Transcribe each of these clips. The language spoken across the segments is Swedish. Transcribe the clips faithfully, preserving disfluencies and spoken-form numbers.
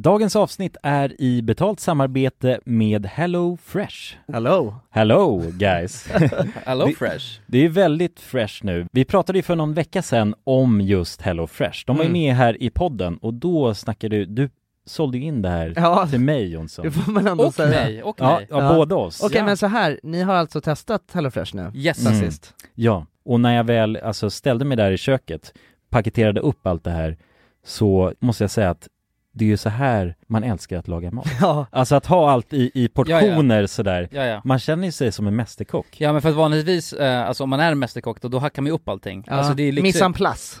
Dagens avsnitt är i betalt samarbete med HelloFresh. Hello. Hello guys. HelloFresh. Det, det är väldigt fresh nu. Vi pratade ju för någon vecka sedan om just HelloFresh. De var ju mm. med här i podden och då snackade du, du sålde in det här ja. till mig Jonsson. Det får man ändå och säga. Mig, och ja, mig. Ja, ja. Båda oss. Okej, okay, ja. Men så här, ni har alltså testat HelloFresh nu? Yes. Mm. Sist. Ja, och när jag väl alltså, ställde mig där i köket, paketerade upp allt det här, så måste jag säga att det är ju så här man älskar att laga mat. Ja. Alltså att ha allt i, i portioner ja, ja. sådär. Ja, ja. Man känner ju sig som en mästerkock. Ja, men för att vanligtvis, eh, alltså om man är en mästerkock då, då hackar man ju upp allting. Ja. Alltså det är liksom... Mise en place.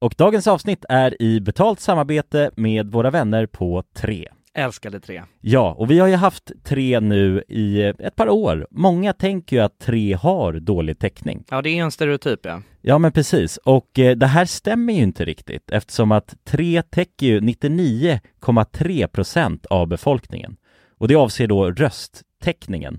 Och dagens avsnitt är i betalt samarbete med våra vänner på Tre. Älskade Tre. Ja, och vi har ju haft Tre nu i ett par år. Många tänker ju att Tre har dålig täckning. Ja, det är en stereotyp, ja. Ja, men precis. Och eh, det här stämmer ju inte riktigt eftersom att Tre täcker ju nittionio komma tre procent av befolkningen. Och det avser då rösttäckningen.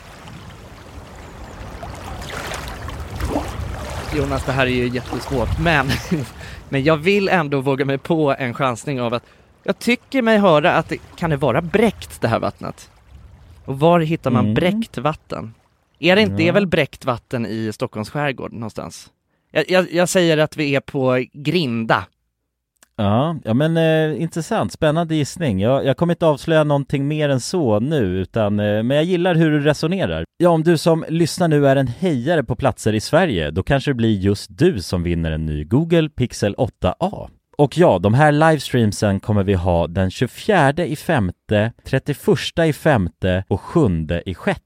Jonas, det här är ju jättesvårt, men, men jag vill ändå våga mig på en chansning av att jag tycker mig höra att det kan det vara bräckt det här vattnet. Och var hittar man mm. bräckt vatten? Är det inte, det är väl bräckt vatten i Stockholms skärgård någonstans? Jag, jag, jag säger att vi är på Grinda. Ja, ja men eh, intressant, spännande gissning. Jag, jag kommer inte avslöja någonting mer än så nu, utan, eh, men jag gillar hur du resonerar. Ja, om du som lyssnar nu är en hejare på platser i Sverige, då kanske det blir just du som vinner en ny Google Pixel åtta a. Och ja, de här livestreamsen kommer vi ha den tjugofjärde i femte, trettioförsta i femte och sjunde i sjätte.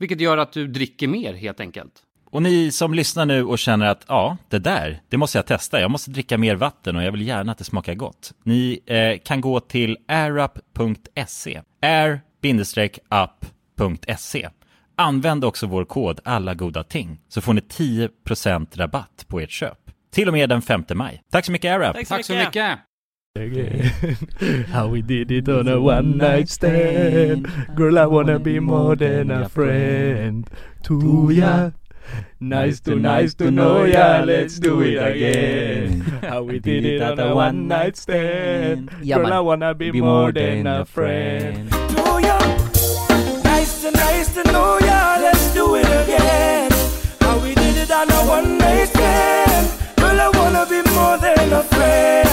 Vilket gör att du dricker mer helt enkelt. Och ni som lyssnar nu och känner att ja, det där, det måste jag testa. Jag måste dricka mer vatten och jag vill gärna att det smakar gott. Ni eh, kan gå till airup punkt se. air up punkt se. Använd också vår kod alla goda ting så får ni tio procent rabatt på ert köp. Till och med den femte maj. Tack så mycket Airup. Tack så, Tack så mycket. mycket. How we did it on a one night stand. Girl, I wanna be more than a friend to ya. Nice to nice to know ya, let's do it again. How we did it on a one night stand. Girl, I wanna be more than a friend to ya. Nice to nice to know ya, let's do it again. How we did it on a one night stand. Girl, I wanna be more than a friend.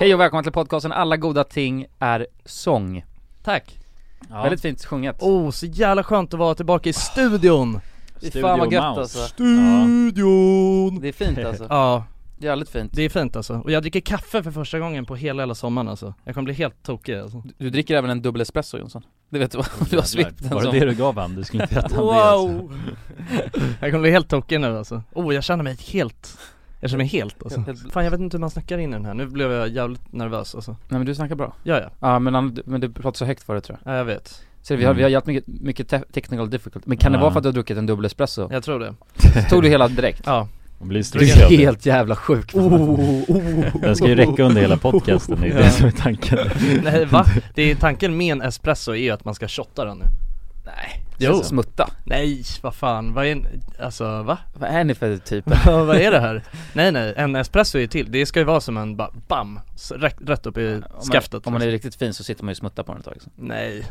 Hej och välkomna till podcasten Alla goda ting är sång. Tack. Ja. Väldigt fint sjunget. Åh, oh, så jävla skönt att vara tillbaka i studion. Det är fan vad gött alltså. Studion. Det är fint alltså. Ja, jävligt fint. Det är fint alltså. Och jag dricker kaffe för första gången på hela hela sommaren alltså. Jag kommer bli helt tokig alltså. Du, du dricker även en dubbel espresso Jonsson. Det vet du vad du har svippt en sån. Var det det du gav han? Du skulle inte äta wow. det alltså. Jag kommer bli helt tokig nu alltså. Åh, oh, jag känner mig helt... Jag känner mig helt alltså. Fan, jag vet inte hur man snackar in den här. Nu blev jag jävligt nervös alltså. Nej, men du snackar bra. Ja, ja. Ja, men, men du pratar så högt för det tror jag. Ja, jag vet. Så vi har, mm. vi har hjälpt mycket, mycket te- technical difficulty. Men kan ja. det vara för att du har druckit en dubbel espresso? Jag tror det. Så tog du hela direkt? Ja. Blir du är helt jävla sjuk. Oh, oh, oh. Den ska ju räcka under hela podcasten. Det är det som är tanken. Nej, va? Det är tanken med en espresso är ju att man ska shotta den nu. Nej. Jo. Smutta. Nej, vad fan. Vad är en, alltså, va? Vad är ni för typ? Vad är det här? Nej, nej. En espresso är ju till. Det ska ju vara som en ba- bam. Rätt, rätt upp i ja, skaftet. Om man är riktigt fin så sitter man ju smutta på den ett tag. Liksom. Nej,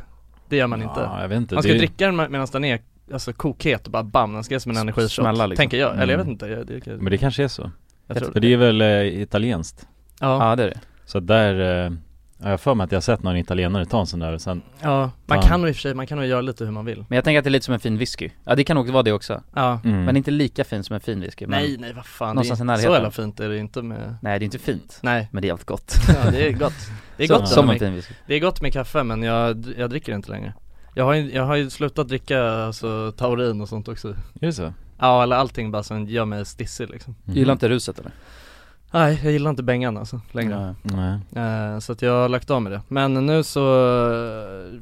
det gör man inte. Ja, jag vet inte. Man ska det... dricka den medan den är alltså, kokhet och bara bam. Den ska som en energishot. Liksom. Tänker jag. Mm. Eller jag vet inte. Jag, det... Men det kanske är så. Jag tror det. det är väl äh, italienskt? Ja. ja, det är det. Så där... Äh... Ja, jag för mig att jag har sett någon italienare ta en sån där och sen, ja, man kan nog i och för sig, man kan nog göra lite hur man vill. Men jag tänker att det är lite som en fin whisky. Ja, det kan nog vara det också. Ja. Mm. Men inte lika fin som en fin whisky. Nej, nej, vad fan. Någonstans i närheten. Så jävla fint är det inte med... Nej, det är inte fint. Nej. Men det är allt gott. Ja, det är gott. Det är, så, gott, som med, en whisky. Det är gott med kaffe, men jag, jag dricker inte längre. Jag har ju, jag har ju slutat dricka alltså, taurin och sånt också. Är det så? Ja, eller allting bara som gör mig stissig liksom. Mm. Gillar inte ruset eller? Nej, jag gillar inte bängan alltså, längre. Nej. Eh, så att jag har lagt av med det. Men nu så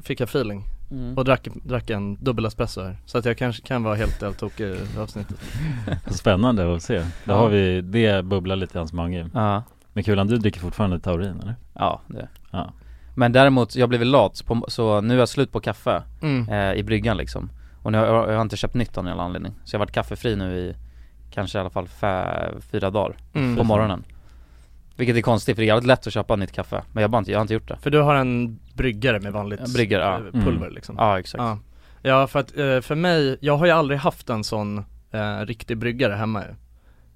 fick jag feeling mm. och drack, drack en dubbel espresso här. Så att jag kanske kan vara helt deltokig i avsnittet. Spännande att se. Då ja. har vi det bubblar lite i hans mage. Ja. Men Kulan, du dricker fortfarande taurin, eller? Ja, det ja. Men däremot, jag blev lat. Så, på, så nu är jag slut på kaffe mm. eh, i bryggan liksom. Och nu har, jag, jag har inte köpt nytt av någon anledning. Så jag har varit kaffefri nu i... Kanske i alla fall f- fyra dagar mm. på morgonen. Vilket är konstigt, för det är jävligt lätt att köpa nytt kaffe. Men jag har inte, jag har inte gjort det. För du har en bryggare med vanligt bryggare, ja. pulver mm. liksom. Ja, exakt. Ja. Ja, för att för mig, jag har ju aldrig haft en sån eh, riktig bryggare hemma.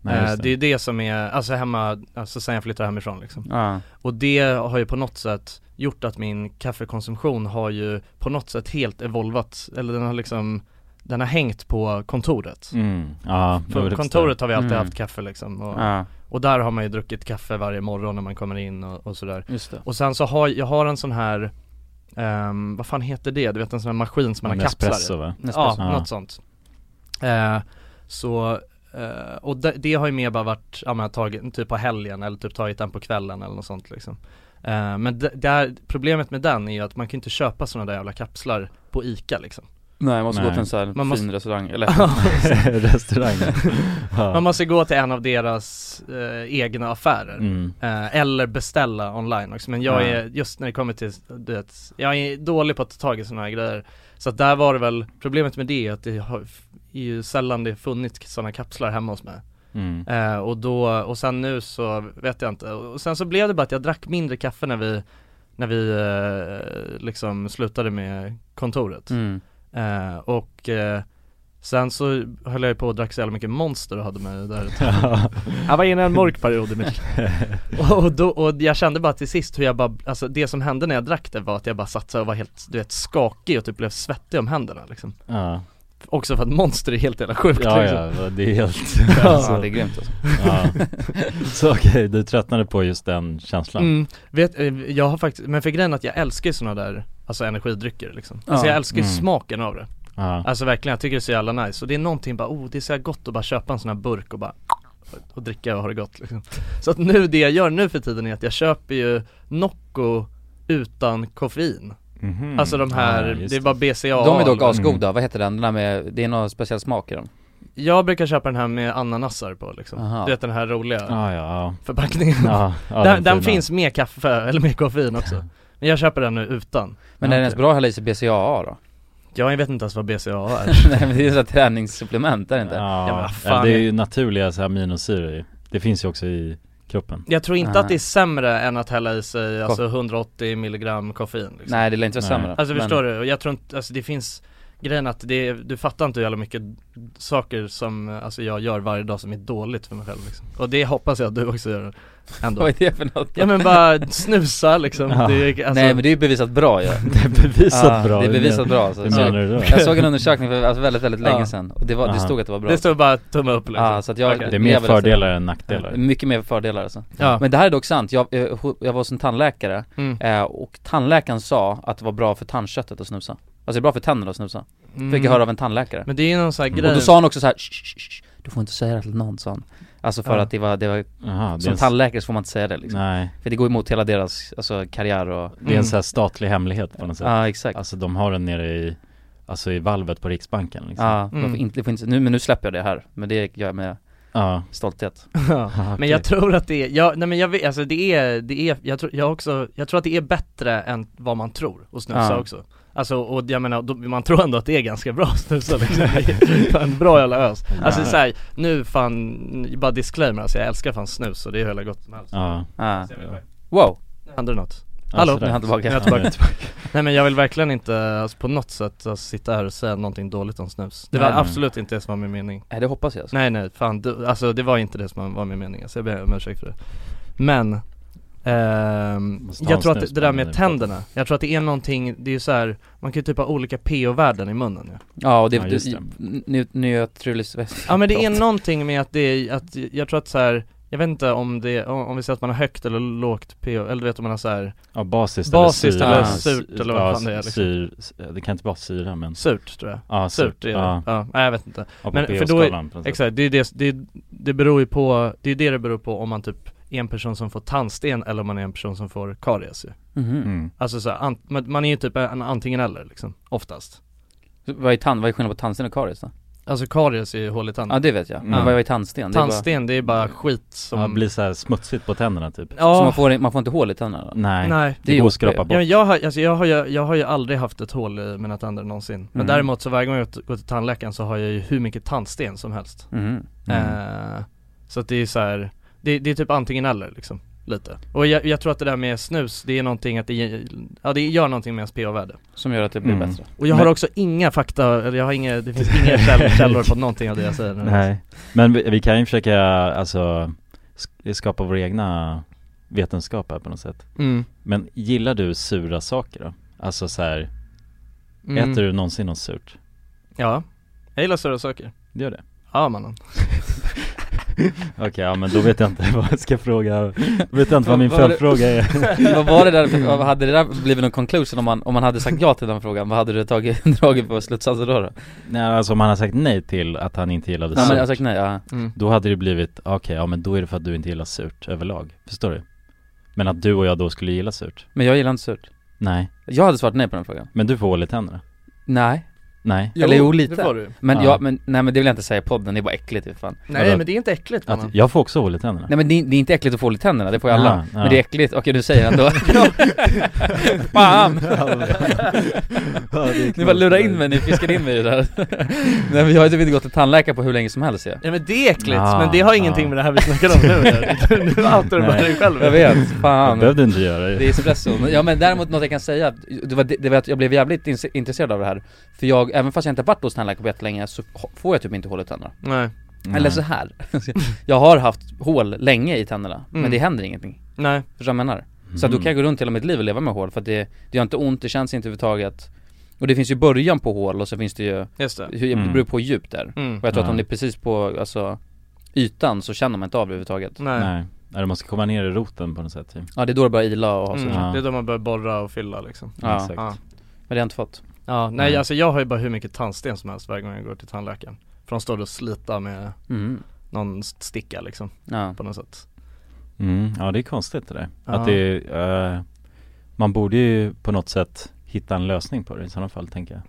Nej, det. det är det som är, alltså hemma, alltså sen jag flyttade hemifrån liksom. Ah. Och det har ju på något sätt gjort att min kaffekonsumtion har ju på något sätt helt evolvat, eller den har liksom, den har hängt på kontoret. Mm. Ah, på kontoret har vi alltid mm. haft kaffe liksom. Och, ah. och där har man ju druckit kaffe varje morgon när man kommer in och, och sådär. Just det. Och sen så har jag har en sån här, um, vad fan heter det? Du vet en sån här maskin som man har kapslar. Nespresso, va? Nespresso. Ja, ah. något sånt. Uh, så... Uh, och det, det har ju mer bara varit ja, men, tagit, typ på helgen eller typ tagit den på kvällen eller något sånt liksom. uh, Men d- där, problemet med den är ju att man kan inte köpa sådana där jävla kapslar på ICA liksom. Nej, man måste Nej. gå till en sån här man fin måste... restaurang eller restaurang. Ja. Man måste gå till en av deras eh, egna affärer mm. eh, eller beställa online också. Men jag ja. är just när det kommer till det, jag är dålig på att ta tag i såna här grejer. Så att där var det väl problemet med det att det har är ju sällan det funnits såna kapslar hemma hos mig. Mm. Eh, och då och sen nu så vet jag inte. Och sen så blev det bara att jag drack mindre kaffe när vi när vi eh, liksom slutade med kontoret. Mm. Uh, och uh, sen så höll jag på och drack så jävla mycket Monster och hade mig där. Jag var inne i en mörk period i mitt och, då, och jag kände bara till sist hur jag bara, alltså det som hände när jag drack det var att jag bara satt så och var helt, du vet, skakig och typ blev svettig om händerna liksom. uh. Också för att Monster är helt jävla sjukt. Ja, liksom. ja, det är helt... Alltså. Ja, det är grymt alltså. Ja. Så okej, okay, du tröttnade på just den känslan. Mm, vet, jag har faktiskt... Men för grejen att jag älskar såna där alltså energidrycker liksom. Alltså ja. jag älskar mm. smaken av det. Ja. Alltså verkligen, jag tycker det är så jävla nice. Och det är någonting bara, oh, det är så jävla gott att bara köpa en sån här burk och bara... Och dricka och ha det gott liksom. Så att nu, det jag gör nu för tiden är att jag köper ju Nocco utan koffein. Mm-hmm. Alltså de här, ja, det är bara B C A A. De är dock asgoda, mm. vad heter den? Den där med, det är någon speciell smak i dem. Jag brukar köpa den här med ananassar på liksom. Aha. Du vet den här roliga ah, ja, ja. förpackningen. Ja, ja, den, den finns med kaffe eller med koffein också. Men jag köper den nu utan. Men ja, är den ens bra att hälla i sig B C A A då? Jag vet inte ens vad B C A A är. Nej, men det är ju så här träningssupplement, är det inte? Ja, ja, ja, det är ju naturliga så här aminosyror. Det finns ju också i kroppen. Jag tror inte Aha. att det är sämre än att hälla i sig alltså hundraåttio milligram koffein. Liksom. Nej, det är inte så sämre. Alltså förstår men... du? Jag tror inte, alltså det finns grejen att det, du fattar inte hur jävla mycket saker som alltså jag gör varje dag som är dåligt för mig själv. Liksom. Och det hoppas jag att du också gör ändå. Vad är det för något? Ja, men bara snusa liksom. Ja. Det, alltså... Nej, men det är ju bevisat bra. Ja. Det är bevisat ah, bra. Det är bevisat bra. Så. Så jag, jag såg en undersökning för alltså, väldigt, väldigt ah. länge sedan. Och det, var, det stod att det var bra. Det stod bara tumma upp. Liksom. Ah, så att jag, okay. Det är mer fördelar än nackdelar. Mycket mer fördelar. Alltså. Ja. Men det här är dock sant. Jag, jag var som tandläkare. Mm. Och tandläkaren sa att det var bra för tandköttet att snusa. Alltså det är bra för tänderna att snusa. Mm. Fick jag höra av en tandläkare. Men det är ju någon sån här mm. grej. Och då sa han också så här, shh, shh, shh, du får inte säga det till någon sån. Alltså för ja. att det var, det var Aha, som det tandläkare så får man inte säga det liksom. Nej. För det går emot hela deras alltså, karriär. Och, det är mm. en sån här statlig hemlighet på något sätt. Ja, exakt. Alltså de har den nere i, alltså, i valvet på Riksbanken. Liksom. Ja, mm. får inte, får inte, nu, men nu släpper jag det här. Men det gör jag med ja. stolthet. Ja. Men okay. jag tror att det är, jag, nej men jag vet, alltså det är, det är jag, tror, jag, också, jag tror att det är bättre än vad man tror att snusa ja. också. Alltså, och jag menar, då, man tror ändå att det är ganska bra snusa liksom. En bra jävla ös. Alltså så här, nu fan, bara disclaimer, alltså jag älskar fan snus och det är hela gott med allt. Ja. Ah. Wow. Händer det något? Hallå, alltså, jag är tillbaka. Jag är tillbaka. Nej, men jag vill verkligen inte alltså, på något sätt alltså, sitta här och säga någonting dåligt om snus. Det var nej, absolut nej. inte det som var min mening. Nej, det hoppas jag. Alltså. Nej, nej, fan, du, alltså det var inte det som var min mening. Alltså, jag ber om ursäkt för det. Men... Um, jag tror att det där med tänderna, jag tror att det är någonting, det är ju så här, man kan ju typ ha olika pH-värden i munnen. Ja, ja och det, ja, det. det. Nu, nu jag tror jag ja, men det är någonting med att det är, att jag tror att så här, jag vet inte om det, om vi säger att man har högt eller lågt pH, eller du vet om man har så här ja, basiskt basis eller, eller surt eller vad fan det är liksom. Syr, det kan inte vara syra men surt tror jag. Ja, surt är ja. ja, nej jag vet inte. Ja, men för då är, exakt, det är det, det det beror ju på, det är det det beror på om man typ är en person som får tandsten eller om man är en person som får karies. Mm-hmm. Alltså så an- man är ju typ en antingen eller liksom, oftast. Vad är, tand- vad är skillnaden på tandsten och karies då? Alltså karies är ju hål i tanden. Ja, det vet jag. Men mm. vad är tandsten? Tandsten, det är bara, det är bara skit som... Ja, blir så här smutsigt på tänderna typ. Ja. Så man får, man får inte hål i tänderna? Nej, Nej. det, det går att skrapa bort. Ja, jag, har, alltså, jag, har ju, jag har ju aldrig haft ett hål i mina tänder någonsin. Mm. Men däremot så varje gång jag går till tandläkaren så har jag ju hur mycket tandsten som helst. Mm. Mm. Eh, så att det är så här... Det, det är typ antingen eller liksom. lite. Och jag, jag tror att det där med snus, det är någonting att det, ja, det gör någonting med ens pH-värde som gör att det blir mm. bättre. Och jag har men... också inga fakta, jag har inga, det finns inga källor på någonting av det jag säger nu. Nej. Men vi, vi kan ju försöka alltså skapa vår egna vetenskap här på något sätt. Mm. Men gillar du sura saker då? Alltså så här, mm. äter du någonsin något surt? Ja, jag gillar sura saker. Det gör det? Ja, mannen. Okej, okay, ja, men då vet jag inte vad jag ska fråga. Vet jag inte vad min följdfråga är. Vad var det där? Vad hade det där blivit någon conclusion om man, om man hade sagt ja till den frågan? Vad hade du tagit, dragit på slutsatser då, då? Nej, alltså om han hade sagt nej till att han inte gillade nej, surt. Men jag sagt nej, ja. Mm. Då hade det blivit, okej, okay, ja men då är det för att du inte gillar surt överlag. Förstår du? Men att du och jag då skulle gilla surt. Men jag gillar inte surt. Nej. Jag hade svarat nej på den frågan. Men du får hål i tänderna. Nej. Nej. Jo, eller jo, lite. Men, ja. Ja, men, nej, men det vill jag inte säga i podden, det är bara äckligt. Fan. Nej, alltså, men det är inte äckligt. Att, jag får också hål i tänderna. Nej, men det, det är inte äckligt att få hål i tänderna, det får jag alla. Ja, ja. Men det är äckligt, okej du säger ändå. Fan! Ja, ni bara lurar in mig, ni fiskar in mig i det där. Nej, men jag har typ inte gått till tandläkare på hur länge som helst. Ja, ja men det är äckligt, ja, men det har ingenting ja. med det här vi snackar om nu. Nu outar du bara dig själv. Jag vet, fan. Jag behövde inte göra det. Det är espresso. Ja, men däremot något jag kan säga, det var, det var att jag blev jävligt in- intresserad av det här. För jag även fast jag inte har varit hos tandläkare på jättelänge så får jag typ inte hål i tänderna. Nej. Eller så här. Jag har haft hål länge i tänderna, mm. men det händer ingenting. Nej. För jag menar. Så att då kan jag gå runt hela mitt liv och leva med hål för att det, det gör inte ont, det känns inte överhuvudtaget. Och det finns ju början på hål och så finns det ju just det. Hur, det beror på djup där. Mm. Och jag tror att om det är precis på alltså, ytan så känner man inte av det överhuvudtaget. Nej. Nej. Eller man ska komma ner i roten på något sätt. Typ. Ja, det är då det börjar ila och ha mm. ja. Det är då man börjar borra och fylla liksom. Ja, exakt. Ja. Men det har jag inte fått. Ja, nej, mm. alltså jag har ju bara hur mycket tandsten som helst varje gång jag går till tandläkaren. För de står och slita med mm. någon sticka liksom, ja. på något sätt. Mm. Ja, det är konstigt det där. Ja. Att det, uh, man borde ju på något sätt hitta en lösning på det i sådana fall, tänker jag.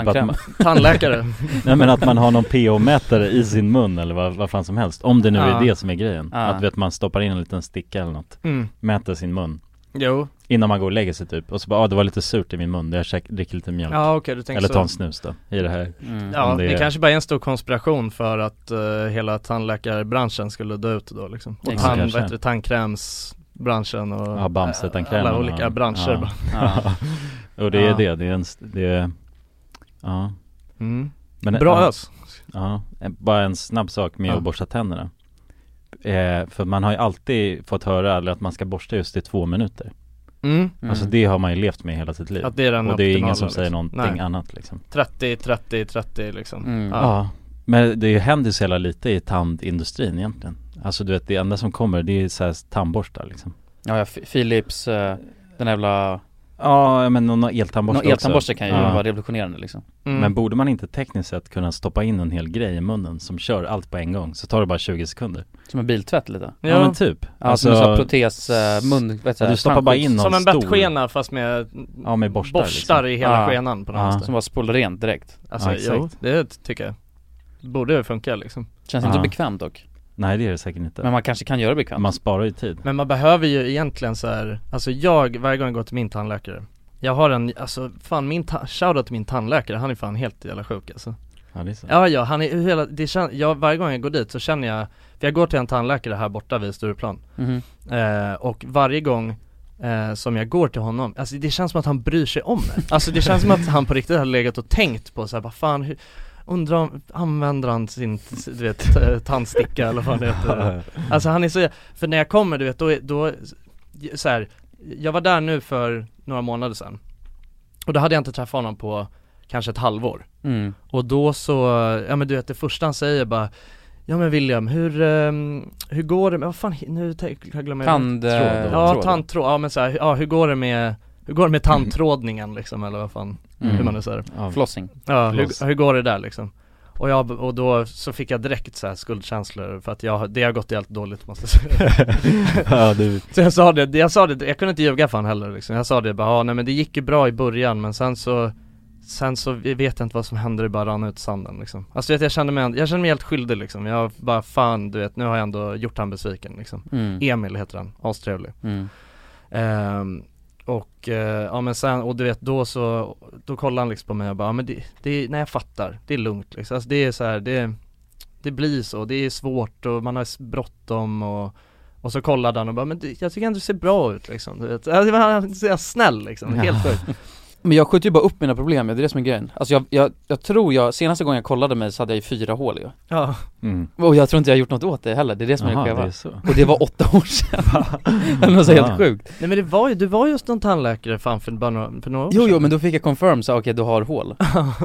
Typ att man, tandläkare. Nej, men att man har någon pH-mätare i sin mun eller vad, vad fan som helst. Om det nu ja. är det som är grejen. Ja. Att vet, man stoppar in en liten sticka eller något. Mm. Mäter sin mun. Jo. Innan man går och lägger sig typ. Och så bara, ah, det var lite surt i min mun. Jag käk, dricker lite mjölk. Ja, okay, du tänker eller ta en snus då, i det här. Mm. Ja, det, det är... kanske bara är en stor konspiration för att uh, hela tandläkarbranschen skulle dö ut då liksom. Och mm. tand, mm. bättre tandkrämsbranschen och ja, Bamse, tandkrämen, alla olika och, branscher. Ja. Ja. Och det är ja. det. Det är en... Det är, ja. Mm. Men, bra ös. Ja, ja. Bara en snabb sak med ja. att borsta tänderna. Eh, för man har ju alltid fått höra eller att man ska borsta just i två minuter. Mm. Alltså det har man ju levt med hela sitt liv. Att det är den och det är ingen som liksom. säger någonting Nej. annat liksom. trettio, trettio, trettio liksom. Mm. Ja. ja, men det händer så hela lite i tandindustrin egentligen. Alltså du vet, det enda som kommer det är så här tandborstar liksom. Ja, ja Philips, eh, den jävla... Ja, men någon eltandborste också. Någon eltandborste kan ju ja. vara revolutionerande liksom. Mm. Men borde man inte tekniskt sett kunna stoppa in en hel grej i munnen som kör allt på en gång så tar det bara tjugo sekunder. Som en biltvätt lite. Ja, ja men typ. Alltså, alltså en protes uh, mun vet jag, du stoppar bara in någon som en bettskena fast med ja, med borstar, borstar liksom. i hela ja. skenan på något sätt. Ja. Som bara spolar rent direkt. Alltså ja, jo, det tycker jag. Borde det funka liksom. Känns ja. inte bekvämt dock. Nej, det är det säkert inte. Men man kanske kan göra det bekvämt. Man sparar ju tid. Men man behöver ju egentligen så här... Alltså jag, varje gång jag går till min tandläkare... Jag har en... Alltså fan, min ta- shoutout till min tandläkare. Han är fan helt jävla sjuk alltså. Ja, det är så. Ja, ja. Han är hela... Det kän, jag, varje gång jag går dit så känner jag... För jag går till en tandläkare här borta vid Stureplan. Mm-hmm. Eh, och varje gång eh, som jag går till honom... Alltså det känns som att han bryr sig om mig. Alltså det känns som att han på riktigt har legat och tänkt på så här... Vad fan... Hur, undrar om, använder han sin du vet, tandsticka eller vad det heter. Alltså han är så, för när jag kommer du vet, då, då så här, jag var där nu för några månader sedan och då hade jag inte träffat honom på kanske ett halvår. Mm. Och då så, ja men du vet det första han säger bara, ja men William, hur, um, hur går det med, vad fan, nu jag glömmer jag. Tandtråd. Ja, tandtråd, ja men så här, ja hur går det med Hur går det med tandtrådningen liksom eller vad fan mm. hur man nu säger ja. Flossing. Ja, hur, hur går det där liksom? Och jag och då så fick jag direkt så här skuldkänslor för att jag det har gått helt dåligt måste jag säga. Ja, du. Så jag sa det, jag sa det jag kunde inte ljuga fan heller liksom. Jag sa det bara ja, nej men det gick ju bra i början men sen så sen så vet jag inte vad som händer, det bara rann ut sanden liksom. Alltså vet jag kände mig jag kände mig helt skyldig liksom. Jag bara fan du vet nu har jag ändå gjort han besviken liksom. Mm. Emil heter han, astrevlig. Mm. Ehm Och, eh, ja, men sen, och du vet då så då kollar han liksom på mig och bara ja, men det, det, nej jag fattar, det är lugnt liksom. Alltså, det är så här, det, det blir så, det är svårt och man har bråttom och, Och så kollade han och bara, men jag tycker ändå det ser bra ut liksom. Han ser snäll liksom, ja. Helt sjukt. Men jag skjuter ju bara upp mina problem, det är det som är grejen. Alltså jag, jag, jag tror jag, senaste gången jag kollade mig så hade jag ju fyra hål ju. Ja. Mm. Och jag tror inte jag har gjort något åt det heller, det är det som Aha, är det så. Och det var åtta år sedan. Det var så helt sjukt. Nej men det var ju, du var just någon tandläkare fan för, bara några, för några år jo, sedan. Jo, men då fick jag confirm så okej, okay, du har hål.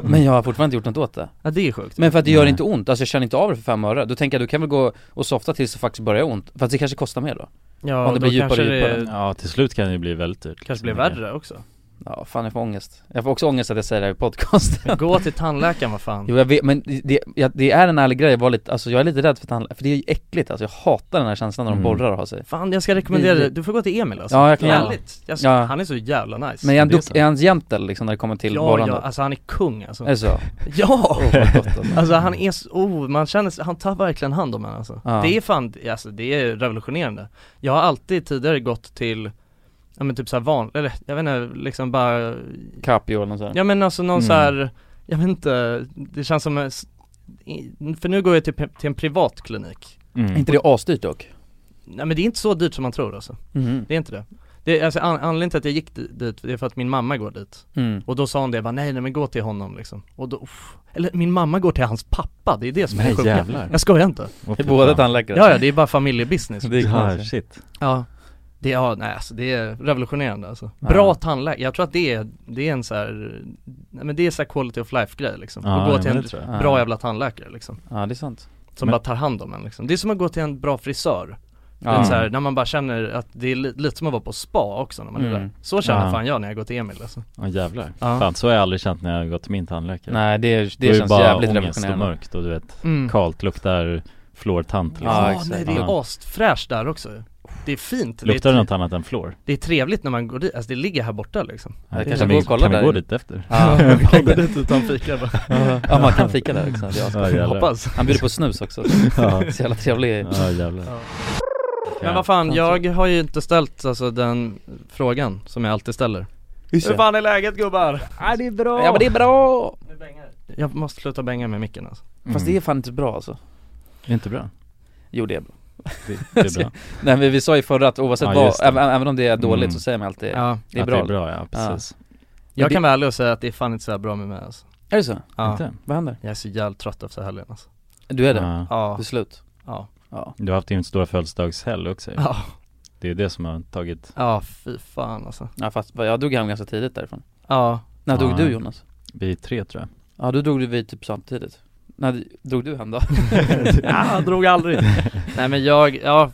Men jag har fortfarande inte gjort något åt det. Ja, det är sjukt. Men för att det gör inte ont, alltså jag känner inte av det för fem öre. Då tänker jag, du kan väl gå och softa tills det faktiskt börjar ont. För att det kanske kostar mer då. Ja, om det blir djupare och djupare. Det... Ja, till slut kan det ju bli väldigt dyrt. Kanske blir värre också. Ja, fan jag får ångest. Jag får också ångest att jag säger det här i podcasten. Gå till tandläkaren, vad fan. Jo, jag vet, men det, jag, det är en ärlig grej. Jag, var lite, alltså, jag är lite rädd för tandläkaren. För det är ju äckligt, alltså. Jag hatar den här känslan när de mm. borrar och har sig. Fan, jag ska rekommendera dig. Du får gå till Emil, alltså. Ja, jag kan. Ärligt. Alltså, ja. Han är så jävla nice. Men är han, duk, är han jämtel liksom, när det kommer till ja, borrande? Ja, alltså han är kung, alltså. Är det så? Ja! Oh, gott, alltså. Alltså han är så... Oh, man känner... Han tar verkligen hand om henne, alltså. Ja. Det är fan... Alltså, det är revolutionerande. Jag har alltid tidigare gått till... Ja men typ så här van eller jag vet inte liksom bara Capio eller nåt sånt. Ja men alltså någon mm. så här jag vet inte det känns som för nu går jag till, till en privat klinik. Mm. Inte det är asdyrt dock. Nej men det är inte så dyrt som man tror alltså. Mm. Det är inte det. Det alltså an- anledningen till att jag gick dit det är för att min mamma går dit. Mm. Och då sa hon det bara nej nej men gå till honom liksom. Och då uff. Eller min mamma går till hans pappa. Det är det som nej, är sjukt. Jävlar. Jag skojar inte. Det är båda tandläkare. Ja ja, det är bara familjebusiness. Det är här, shit. Ja. Det, ja, nej, alltså, det är revolutionerande alltså. Bra ja. Tandläkare, jag tror att det är, det är en så här, men det är så här quality of life-grej liksom. Ja, att gå till en bra ja. Jävla tandläkare liksom. Ja, det är sant. Som men... bara tar hand om en liksom. Det är som att gå till en bra frisör. Ja. Så här, när man bara känner att det är li- lite som att vara på spa också när man mm. är där. Så känner ja. Fan jag när jag går till Emil alltså. Ja jävlar. Ja. Fan så har jag aldrig känt när jag gått till min tandläkare. Nej, det, är, det, det känns jävligt revolutionerande. Det är mörkt och du vet, mm. kallt luktar flortant liksom. Ja, ja nej, det är asfräscht där också. Det är fint. Luktar det något annat än flor? Det är trevligt när man går dit. Alltså det ligger här borta liksom. Ja, det kanske kan vi, kan där vi gå dit efter? Ja, kan gå dit utan fika bara. Ja, man kan fika där också. Ja, hoppas. Han bjuder på snus också. Ja. Så jävla trevlig. Ja, jävlar. Ja. Men vad fan, jag har ju inte ställt alltså, den frågan som jag alltid ställer. Just hur fan är läget gubbar? Ja, det är bra. Ja, men det är bra. Jag måste sluta bänga med micken alltså. Mm. Fast det är fan inte bra alltså. Det är inte bra. Jo, det är bra. Det, det är bra. Nej men vi sa ju förra att oavsett ja, vad, även, även om det är dåligt mm. så säger man alltid ja, det är bra. Det är bra ja, precis. Ja. Jag det... kan väl säga att det är fan inte så här bra med mig alltså. Är det så? Ja. Inte. Vad händer? Jag är så jävla trött av så här helgen alltså. Du är det? Ja. Ja. Till slut? Ja. Ja. Du har haft din stora födelsedagshelg också. Ja. Det är ju det som har tagit. Ja fy fan alltså. Ja, fast jag drog hem ganska tidigt därifrån. Ja. När ja. Drog du Jonas? Vi tre tror jag. Ja då drog du vi typ samtidigt. Nej, drog du hem då? Ja, jag drog aldrig. Nej, men jag, ja,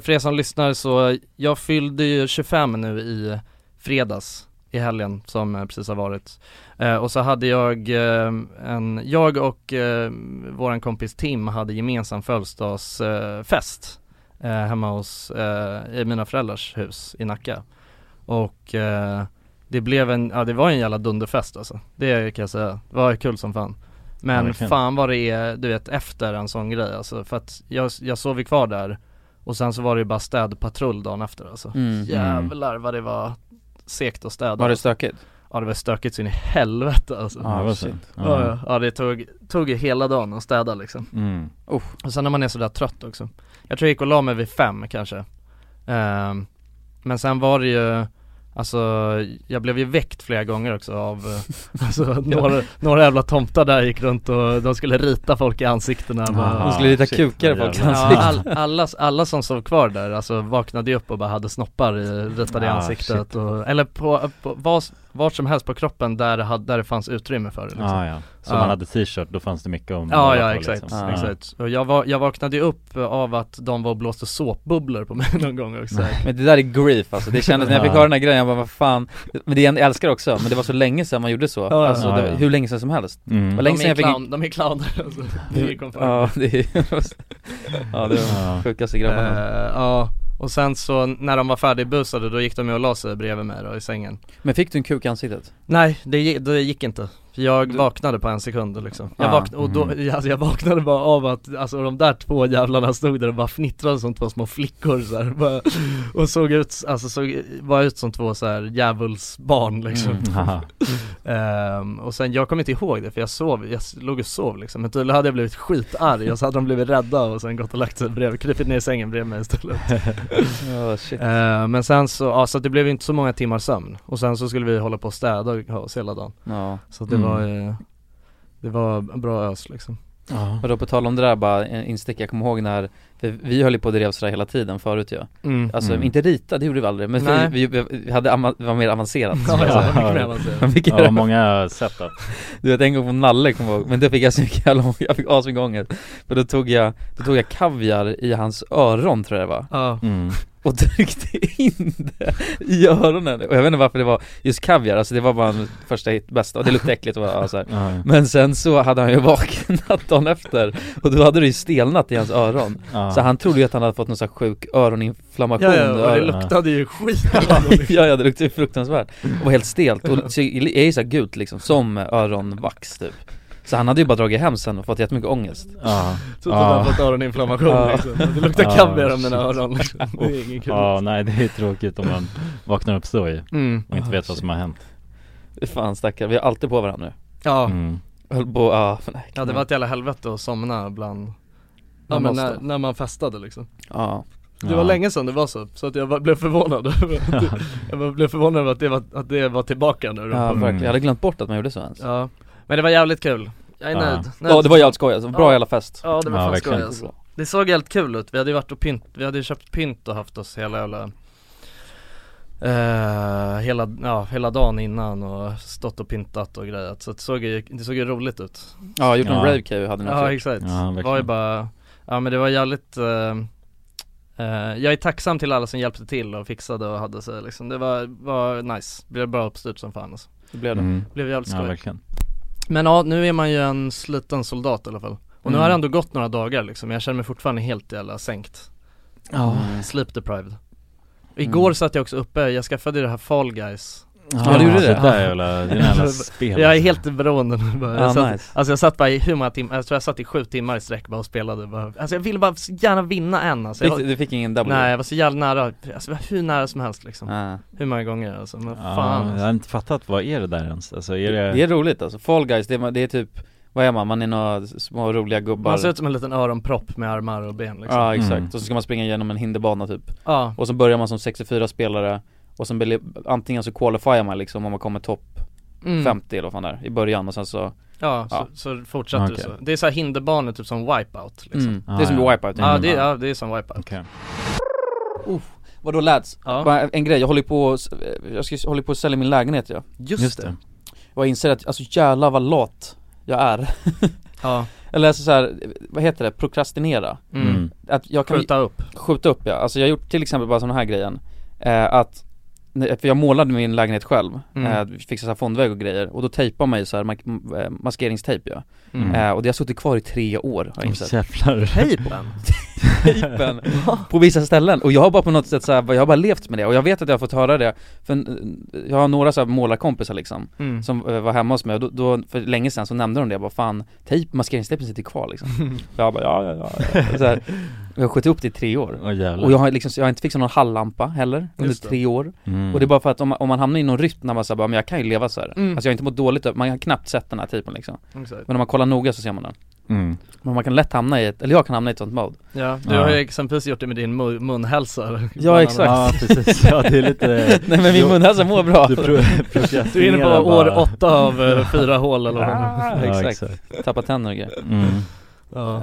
för er som lyssnar så, jag fyllde ju tjugofem nu i fredags i helgen som precis har varit. Eh, och så hade jag eh, en, jag och eh, våran kompis Tim hade gemensam födelsedagsfest eh, eh, hemma hos, eh, i mina föräldrars hus i Nacka. Och eh, det blev en, ja det var en jävla dunderfest alltså. Det kan jag säga, det var kul som fan. Men ja, fan vad det är, du vet, efter en sån grej alltså, för att jag, jag sov kvar där och sen så var det ju bara städpatrull dagen efter alltså. Mm. Jävlar vad det var segt att städa. Var det stökigt? Ja det var stökigt så in i helvete alltså. Ja, det var ja, ja det tog, tog ju hela dagen att städa liksom. Mm. Oh. Och sen när man är så där trött också. Jag tror jag gick och la mig vid fem kanske. Um, men sen var det ju alltså, jag blev ju väckt flera gånger också av alltså, några, några jävla tomtar där gick runt och de skulle rita folk i ansiktena. Aha, de skulle rita shit, kukar i folk i ansiktena. Ja, all, alla, alla som sov kvar där alltså, vaknade upp och bara hade snoppar i, ritade ah, i ansiktet. Och, eller på, på var, vart som helst på kroppen där, där det fanns utrymme för det. Liksom. Ah, ja. Så ah. man hade t-shirt, då fanns det mycket om. Ja, ja exakt. Liksom. Ah. exakt. Och jag, var, jag vaknade ju upp av att de var blåst och såpbubblor på mig någon gång också. Men det där är grief alltså. Det kändes när jag fick höra den här grejen. Bara, vad fan. Men det jag älskar också. Men det var så länge sedan man gjorde så. Ja, alltså, ja, ja. Det, hur länge sedan som helst. Mm. Var länge de, är jag clown, fick... de är clowner. Alltså. Ja, det är ja, det var de sjukaste grabbarna. Uh, ja, och sen så när de var färdigbusade då gick de och la sig bredvid mig då, i sängen. Men fick du en kuk i ansiktet? Nej, det, det gick inte. Jag vaknade på en sekund liksom. Jag, ah, vakn- och då, mm. alltså, jag vaknade bara av att alltså, de där två jävlarna stod där och bara fnittrade som två små flickor så här, bara, och såg ut, alltså, såg, var ut som två så här, djävulsbarn liksom. Mm. um, och sen, jag kom inte ihåg det för jag sov, jag låg och sov liksom. Men tydligen hade jag blivit skitarg och så hade de blivit rädda och sen gått och lagt sig bredvid, krypit ner i sängen bredvid mig istället. Oh, shit. Uh, men sen så, ja, så det blev inte så många timmar sömn och sen så skulle vi hålla på och städa och ha oss hela dagen. Ja. Så det mm. var det var en bra ös liksom. Ja. Och då på tal om det där bara instick, jag kommer ihåg när vi höll på och drev sådär hela tiden förut ju. Ja. Mm. Alltså mm. inte rita, det gjorde vi aldrig. Men vi, vi, vi hade ama- var mer avancerat. Ja, ja, mer avancerat. Ja, många sätt att. Du vet en gång på Nalle kom ihåg. Men det fick jag så mycket jävla, jag fick asmycket ångest. För då tog jag då tog jag kaviar i hans öron tror jag det var. Ja. Mm. Och tryckte in det i öronen. Och jag vet inte varför det var just kaviar. Alltså det var bara en första hit, bästa. Och det luktade äckligt. Och bara, så här. Mm. Men sen så hade han ju vaknat dagen efter. Och då hade det ju stelnat i hans öron. Mm. Så han trodde ju att han hade fått någon sån sjuk öroninflammation. Ja, ja, det luktade ju skit. ja, ja, det luktade ju fruktansvärt. Och var helt stelt. Och så är ju så här gult liksom. Som öronvax typ. Så han hade ju bara dragit hem sen och fått jättemycket ångest. Ja. Så att han hade fått öroninflammation. Ja. Liksom. Det luktar ja, kaviar om mina öron. Det är ingen kul. Ja, nej, det är tråkigt om man vaknar upp så i mm. och inte oh, vet shit. vad som har hänt. Fan stackar, vi är alltid på varandra nu. Ja. Mm. Höll på, ah, nej, ja, det var ett jävla helvete att somna bland... Ja, men när, när man festade liksom. Ja. Det var ja. länge sedan det var så, så att jag var, blev förvånad. jag blev förvånad över att det var, att det var tillbaka nu. Ja, verkligen. Jag hade glömt bort att man gjorde så ens. Ja. Men det var jävligt kul. Jag är ja. nöjd. nöjd. Ja, det var jävligt skoj. Alltså. Bra ja. jävla fest. Ja, det var ja, fan skoj. Alltså. Det såg helt kul ut. Vi hade ju varit och pynt. Vi hade ju köpt pynt och haft oss hela jävla... Uh, hela, ja, hela dagen innan och stått och pyntat och grejat. Så det såg ju, det såg ju roligt ut. Ja, gjort en ja. rave cave hade ni. Ja, exakt. Ja, det var ju bara... Ja, men det var jävligt... Uh, uh, jag är tacksam till alla som hjälpte till och fixade och hade sig. Liksom. Det var, var nice. Det blev bra uppstyrt som fan. Alltså. Det blev det. Mm. Det blev jävligt skoj. Ja, verkligen. Men ja, nu är man ju en sliten soldat i alla fall. Och mm. nu har det ändå gått några dagar liksom. Jag känner mig fortfarande helt jävla sänkt. Oh. Sleep deprived. Igår mm. satt jag också uppe. Jag skaffade det här Fall Guys. Ja, ah, ah, du gjorde det? Där, jävla, din jävla spel. Jag är helt beroende nu. Ah, jag satt, nice. Alltså jag satt bara i hur många timmar. Jag tror jag satt i sju timmar i sträck bara och spelade. Bara. Alltså jag ville bara gärna vinna en. Alltså, jag, du fick ingen double? Nej, jag var så jävla nära. Alltså hur nära som helst liksom. Ah. Hur många gånger alltså. Men ah, fan, alltså. Jag har inte fattat, vad är det där ens? Alltså, är det... det är roligt alltså. Fall Guys, det är, det är typ... Vad är man? Man är några små roliga gubbar. Man ser ut som en liten öronpropp med armar och ben liksom. Ja, ah, exakt. Mm. Och så ska man springa igenom en hinderbana typ. Ah. Och så börjar man som sextiofyra spelare. Och sen antingen så qualifierar man liksom om man kommer topp mm. femtio eller vad fan där i början och sen så... Ja, ja. Så, så fortsätter okay. du så. Det är så här hinderbanor typ som Wipeout liksom. Mm. Ah, det är som ja. Wipeout. Ja, det, ja, det är som Wipeout. Okay. Oh, vadå lads? Ja. En grej, jag håller på jag ska, håller på att sälja min lägenhet. Ja. Just, Just det. Och jag inser att alltså, jävlar vad lat jag är. ja. Eller alltså så här, vad heter det? Prokrastinera. Mm. Att jag kan, skjuta upp. Skjuta upp, ja. Alltså jag har gjort till exempel bara sån här grejen. Eh, att... För jag målade min lägenhet själv. Mm. Eh, fixade så här fondväg och grejer. Och då tejpade man ju så här mak- maskeringstejp. Ja. Mm. Eh, och det har suttit kvar i tre år. Har jag insett. Jävlar. Tejpen? Tejpen. På vissa ställen. Och jag har bara på något sätt så här, jag har bara levt med det. Och jag vet att jag har fått höra det. För jag har några så här målarkompisar liksom. Mm. Som var hemma hos mig. Och då, då, för länge sedan så nämnde de det. Jag bara fan, tejp, maskeringstejpen sitter kvar liksom. jag bara ja, ja, ja. ja. Så här, jag har skjutit upp det i tre år. Oh, och jag har, liksom, jag har inte fixat någon hallampa heller. Under tre år. Mm. Mm. Och det är bara för att om man, om man hamnar i någon rytm när man säger bara, men jag kan ju leva så här. Mm. Alltså jag har inte mått dåligt, man har knappt sett den här typen liksom. Exactly. Men om man kollar noga så ser man den. Mm. Men man kan lätt hamna i ett, eller jag kan hamna i ett sånt mode. Ja, du ja. har ju exempelvis gjort det med din mun- munhälsa. Ja, exakt. Ja, precis. Ja, det är lite... Nej, men min munhälsa mår bra. Du, pro- du är inne på år åtta av uh, fyra hål eller vad ja, ja, exakt. exakt. Tappa tänder och grejer. Mm. Ja.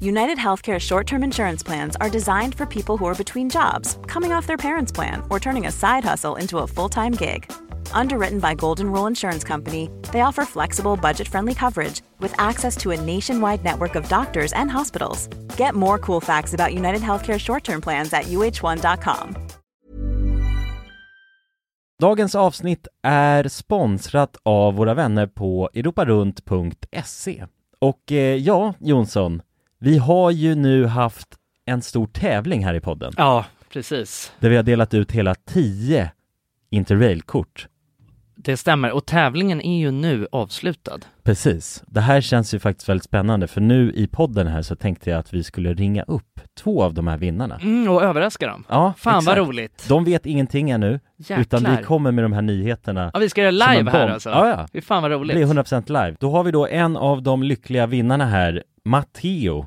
United Healthcare short-term insurance plans are designed for people who are between jobs, coming off their parents' plan, or turning a side hustle into a full-time gig. Underwritten by Golden Rule Insurance Company, they offer flexible, budget-friendly coverage with access to a nationwide network of doctors and hospitals. Get more cool facts about United Healthcare short-term plans at u h one dot com. Dagens avsnitt är sponsrat av våra vänner på europarunt punkt se. Och eh, ja, Jonsson, vi har ju nu haft en stor tävling här i podden. Ja, precis. Där vi har delat ut hela tio Interrail-kort. Det stämmer, och tävlingen är ju nu avslutad. Precis, det här känns ju faktiskt väldigt spännande, för nu i podden här så tänkte jag att vi skulle ringa upp två av de här vinnarna. Mm, och överraska dem. Ja, fan exakt. Vad roligt. De vet ingenting ännu, jäklar, utan vi kommer med de här nyheterna. Ja, vi ska göra live här alltså. Ja, ja. Det är fan vad roligt. Det är hundra procent live. Då har vi då en av de lyckliga vinnarna här, Matteo.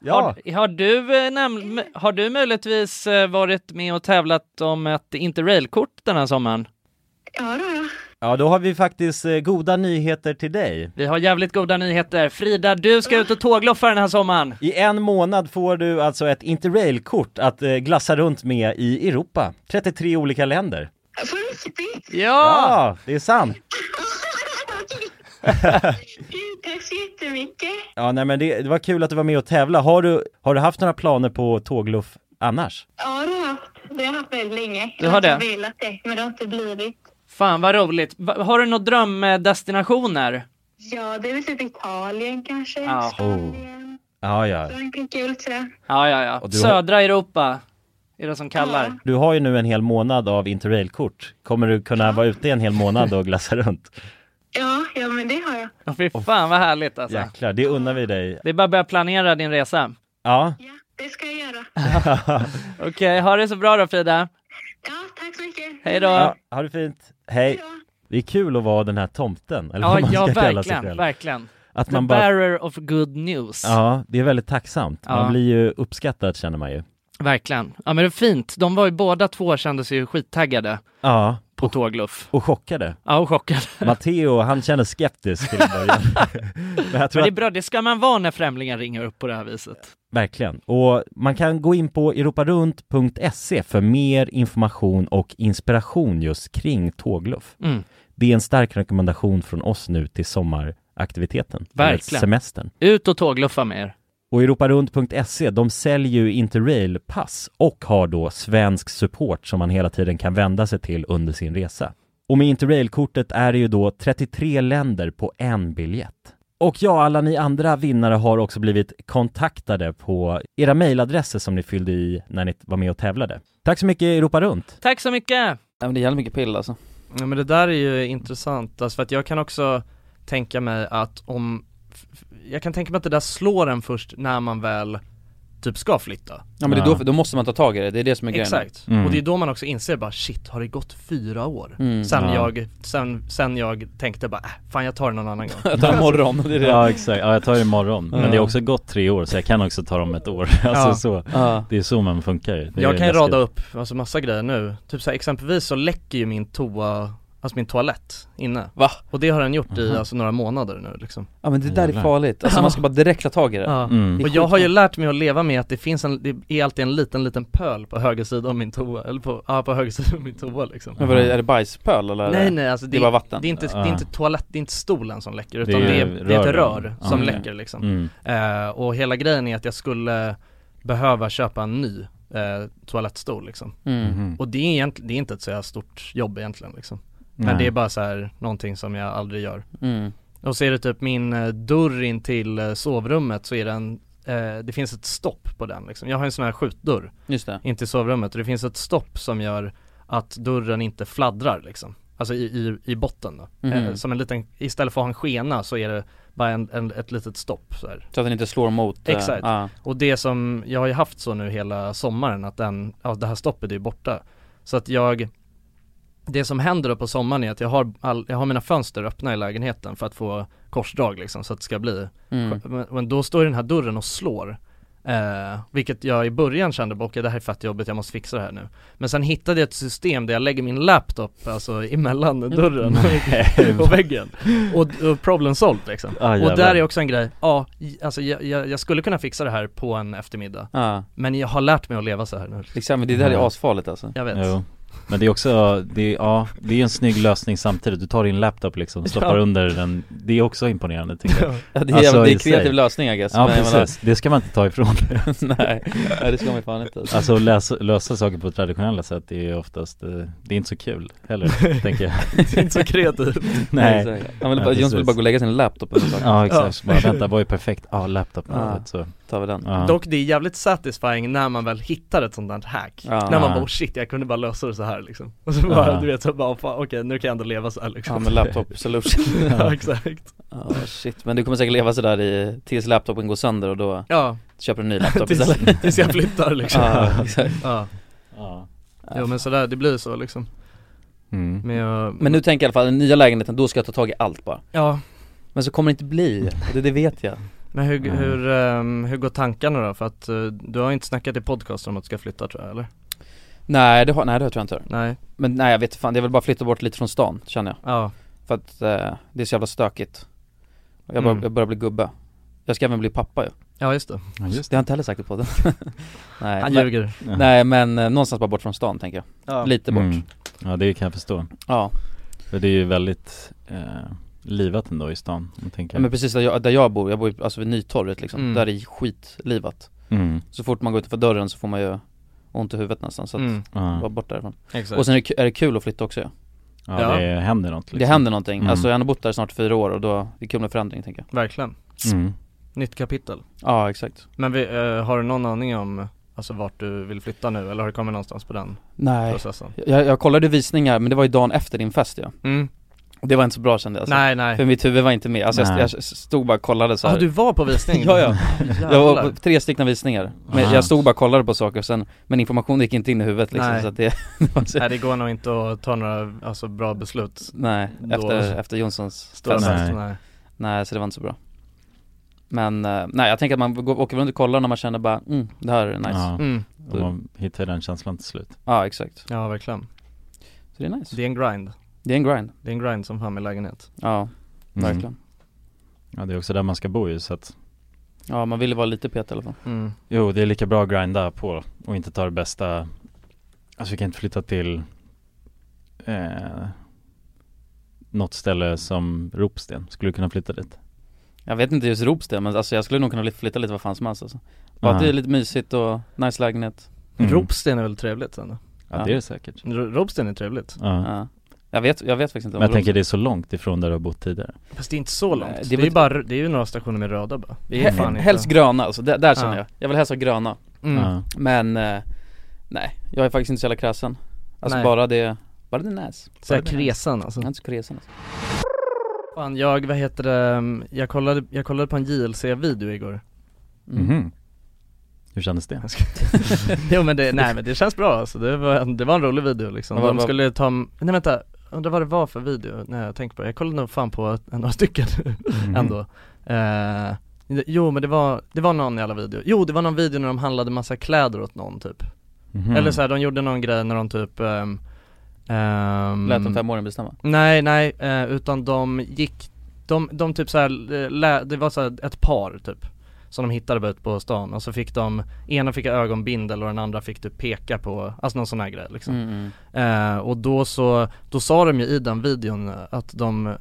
Ja. Har, har, du, näm- har du möjligtvis varit med och tävlat om ett Interrail-kort den här sommaren? Ja, då. Ja, då har vi faktiskt goda nyheter till dig. Vi har jävligt goda nyheter. Frida, du ska ut och tågloffa den här sommaren. I en månad får du alltså ett Interrail-kort att glassa runt med i Europa. trettiotre olika länder. Ja! Ja, det är sant. Tack så jättemycket. Ja, nej, men det, det var kul att du var med och tävla. Har du, har du haft några planer på tågluff annars? Ja, det har jag haft. Det har jag haft väldigt länge. Du har det? Jag har velat det, men det har inte blivit. Fan, vad roligt. Har du några drömdestinationer? Ja, det är väl typ Italien kanske. Ja, oh. ja, ja. Det är kul, så. Ja, ja, ja. Södra har... Europa är det som kallar. Ja. Du har ju nu en hel månad av Interrail-kort. Kommer du kunna ja. vara ute en hel månad och glassa runt? Ja, ja, men det har jag. Åh, fy fan vad härligt alltså. Jäklar, det unnar vi dig. Det är bara att börja planera din resa. Ja. Ja, det ska jag göra. Okej, okay, ha det så bra då Frida. Ja, tack så mycket. Hej då. Ja, ha det fint. Hej. Hej då. Det är kul att vara den här tomten. Eller ja, man ja ska verkligen, verkligen. Att man bara... bearer of good news. Ja, det är väldigt tacksamt. Ja. Man blir ju uppskattad känner man ju. Verkligen. Ja, men det är fint. De var ju båda två kändes ju skittaggade. Ja. På tågluff. Och chockade. Ja, och chockade. Matteo, han känner skeptisk till början. Men jag tror Men det är bra, det ska man vara när främlingar ringer upp på det här viset. Verkligen. Och man kan gå in på europarunt punkt se för mer information och inspiration just kring tågluff. Mm. Det är en stark rekommendation från oss nu till sommaraktiviteten. Verkligen. Semestern. Ut och tågluffa med er. Och europarunt punkt se, de säljer ju Interrail-pass och har då svensk support som man hela tiden kan vända sig till under sin resa. Och med Interrail-kortet är det ju då trettiotre länder på en biljett. Och ja, alla ni andra vinnare har också blivit kontaktade på era mejladresser som ni fyllde i när ni var med och tävlade. Tack så mycket, Europa Runt. Tack så mycket. Ja, men det är jävligt mycket pill alltså. Ja, men det där är ju intressant. Alltså, för att jag kan också tänka mig att om... Jag kan tänka mig att det där slår en först när man väl typ ska flytta. Ja, men det är då, då måste man ta tag i det. Det är det som är grejen. Exakt. Mm. Och det är då man också inser bara, shit, har det gått fyra år? Mm. Sen, ja. jag, sen, sen jag tänkte bara, äh, fan jag tar det någon annan gång. Jag tar imorgon. Det är det. Ja, exakt. Ja, jag tar det imorgon. Mm. Men det har också gått tre år, så jag kan också ta dem ett år. Alltså, ja. Så, ja. Det är så man funkar. Det jag kan ju rada upp alltså, massa grejer nu. Typ så här, exempelvis så läcker ju min toa... Alltså min toalett inne. Va? Och det har den gjort i uh-huh. alltså, några månader nu liksom. Ja, men det där är farligt. Alltså man ska bara direkt ta tag i det. Ja. Mm. Och jag har ju lärt mig att leva med att det finns en, det är alltid en liten liten pöl på höger sida av min toa. Eller på, ja, på höger sida av min toa liksom. Men är det bajspöl eller? Nej, nej. Alltså, det, det är bara vatten. Det är, inte, uh-huh. det är inte toalett, det är inte stolen som läcker. Utan det är, det är, det är ett rör uh-huh. som uh-huh. läcker liksom. Mm. Uh, och hela grejen är att jag skulle behöva köpa en ny. Uh, toalettstol liksom. Mm. Och det är, egent, det är inte ett så här stort jobb egentligen liksom. Men nej. Det är bara så här någonting som jag aldrig gör. Mm. Och så är det typ min eh, dörr in till eh, sovrummet så är den, eh, det finns ett stopp på den liksom. Jag har en sån här skjutdörr. Just det. In till sovrummet och det finns ett stopp som gör att dörren inte fladdrar liksom. Alltså i, i, i botten då. Mm. Eh, som en liten, istället för att ha en skena så är det bara en, en, ett litet stopp. Så, här. Så att den inte slår mot. Eh, Exakt. Ah. Och det som jag har ju haft så nu hela sommaren att den, ja, det här stoppet är borta. Så att jag... Det som händer då på sommaren är att jag har, all, jag har mina fönster öppna i lägenheten för att få korsdrag liksom, så att det ska bli. Mm. Men då står den här dörren och slår. Eh, vilket jag i början kände, okej, det här är fett jobbigt, jag måste fixa det här nu. Men sen hittade jag ett system där jag lägger min laptop alltså, emellan dörren och, och väggen. Och, och problem solved liksom. Ah, och där är också en grej. Ja, alltså, jag, jag, jag skulle kunna fixa det här på en eftermiddag. Ah. Men jag har lärt mig att leva så här nu. Liksom, det där är asfarligt alltså. Jag vet. Jo. Men det är också, det är, ja, det är en snygg lösning samtidigt. Du tar din laptop liksom, stoppar ja. Under den. Det är också imponerande tycker jag. Ja, det är, alltså, det är kreativ lösning, jag guess. Ja, precis. Men, det ska man inte ta ifrån. Nej, det ska man fan inte. Alltså, alltså lösa, lösa saker på traditionella sätt, det är oftast, det är inte så kul heller, tänker jag. Det är inte så kreativt. Nej. Nej, han ville bara, ja, John skulle bara gå och lägga sin laptop. Ja, exakt. Ja. Bara, vänta, var ju perfekt. Ja, laptopen. Ja. Så tar vi den. Ja. Dock, det är jävligt satisfying när man väl hittar ett sånt där hack. Ja. När man bara, oh, shit, jag kunde bara lösa det så här liksom. Och så bara, uh-huh. du vet, så bara, okej, okay, nu kan jag ändå leva så här liksom. Ja, med laptop solution. Ja, exakt. Oh, shit, men du kommer säkert leva så där i, tills laptopen går sönder och då ja. Köper du en ny laptop istället. Tills jag flyttar liksom. Ja, exakt. Ja. Ja. Jo, men sådär, det blir så liksom. Mm. Men, jag... men nu tänker jag i alla fall, den nya lägenheten, då ska jag ta tag i allt bara. Ja. Men så kommer det inte bli, det, det vet jag. Men hur, mm. hur, um, hur går tankarna då? För att uh, du har inte snackat i podcast om att du ska flytta, tror jag, eller? Nej, det har, nej, det tror jag inte. Nej. Men nej, jag vet fan, det är väl bara flytta bort lite från stan, känner jag. Ja. För att eh, det är så jävla stökigt. Jag, mm. bör, jag börjar bli gubbe. Jag ska även bli pappa ju. Ja, just det. Ja, just det. Det har jag inte heller sagt på den. Nej, han ljuger. Ja. Nej, men eh, någonstans bara bort från stan, tänker jag. Ja. Lite bort. Mm. Ja, det kan jag förstå. Ja. För det är ju väldigt... Eh... livat ändå i stan, tänker jag. Ja, men precis där jag, där jag bor, jag bor alltså vid Nytorget liksom, mm. där är skitlivat. Mm. Så fort man går utanför dörren så får man ju ont i huvudet nästan, så att mm. uh-huh. bara bort därifrån. Exakt. Och sen är det, är det kul att flytta också. Ja, ja, det händer något liksom. Det händer någonting. Mm. Alltså jag har bott där snart fyra år och då är det kul med förändring, tänker jag. Verkligen. Mm. Nytt kapitel. Ja, exakt. Men vi, uh, har du någon aning om alltså vart du vill flytta nu, eller har du kommit någonstans på den Nej. processen? Jag, jag kollade visningar, men det var ju dagen efter din fest, ja. Mm. Det var inte så bra, kände jag. Alltså. Nej, nej. För mitt huvud var inte med. Alltså, jag, jag stod bara och kollade så här. Ja, ah, du var på visning? ja, ja. Jag var tre stycken visningar. Men jag stod bara och kollade på saker. Sen, men information gick inte in i huvudet. Liksom, nej. Så att det, så... nej, det går nog inte att ta några alltså, bra beslut. Nej, efter, efter Jonssons stora nej. nej, nej, så det var inte så bra. Men nej, jag tänker att man går, åker runt och kollar när man känner bara, mm, det här är nice. Ja, mm. Och man hittar den känslan till slut. Ja, exakt. Ja, verkligen. Så det är nice. Det är en grind. Det är en grind. Det är en grind som fan i lägenhet. Ja, verkligen. Mm. Ja, det är också där man ska bo i, så att... Ja, man vill vara lite pet i alla fall. Mm. Jo, det är lika bra att grinda på och inte ta det bästa... Alltså, vi kan inte flytta till eh, något ställe som Ropsten. Skulle kunna flytta dit? Jag vet inte just Ropsten, men alltså, jag skulle nog kunna flytta lite vad fan som helst. Alltså. Bara att det är lite mysigt och nice lägenhet. Mm. Ropsten är väl trevligt sen då? Ja, ja, det är det säkert. R- Ropsten är trevligt. Ja. Ja. Jag vet, jag vet faktiskt inte om jag tänker det är så långt ifrån där du har bott tidigare. Fast det är inte så långt. Nej, det, det, är bara, det är ju några stationer med röda bara. Det är fan helst inte. Gröna, alltså, där, där känner ah. jag. Jag vill helst ha gröna. Mm. Ah. Men eh, nej, jag är faktiskt inte så jävla kräsen. Alltså nej. bara det bara det näs. Så här kräsen alltså. Jag är inte så kräsen alltså. Fan, jag vad heter det? Jag kollade jag kollade på en J L C-video igår. Mm. Mm. Hur kändes det? jo, men det nej men det känns bra alltså. Det var det var en rolig video liksom. Var, de skulle ta nej vänta. Undrar vad det var för video när jag tänkte på det. Jag kollade nog fan på några stycken mm. ändå. Eh, jo, men det var, det var någon jävla video. Jo, det var någon video när de handlade massa kläder åt någon typ. Mm. Eller så här, de gjorde någon grej när de typ... Um, um, lät de fem åren bestämma? Nej, nej. Eh, utan de gick... De, de typ så här, lä, det var så här ett par typ. Som de hittade bara ut på stan. Och så fick de, ena fick ögonbindel och den andra fick du peka på, alltså någon sån här grej liksom. Mm, mm. Eh, och då så, då sa de ju i den videon att de,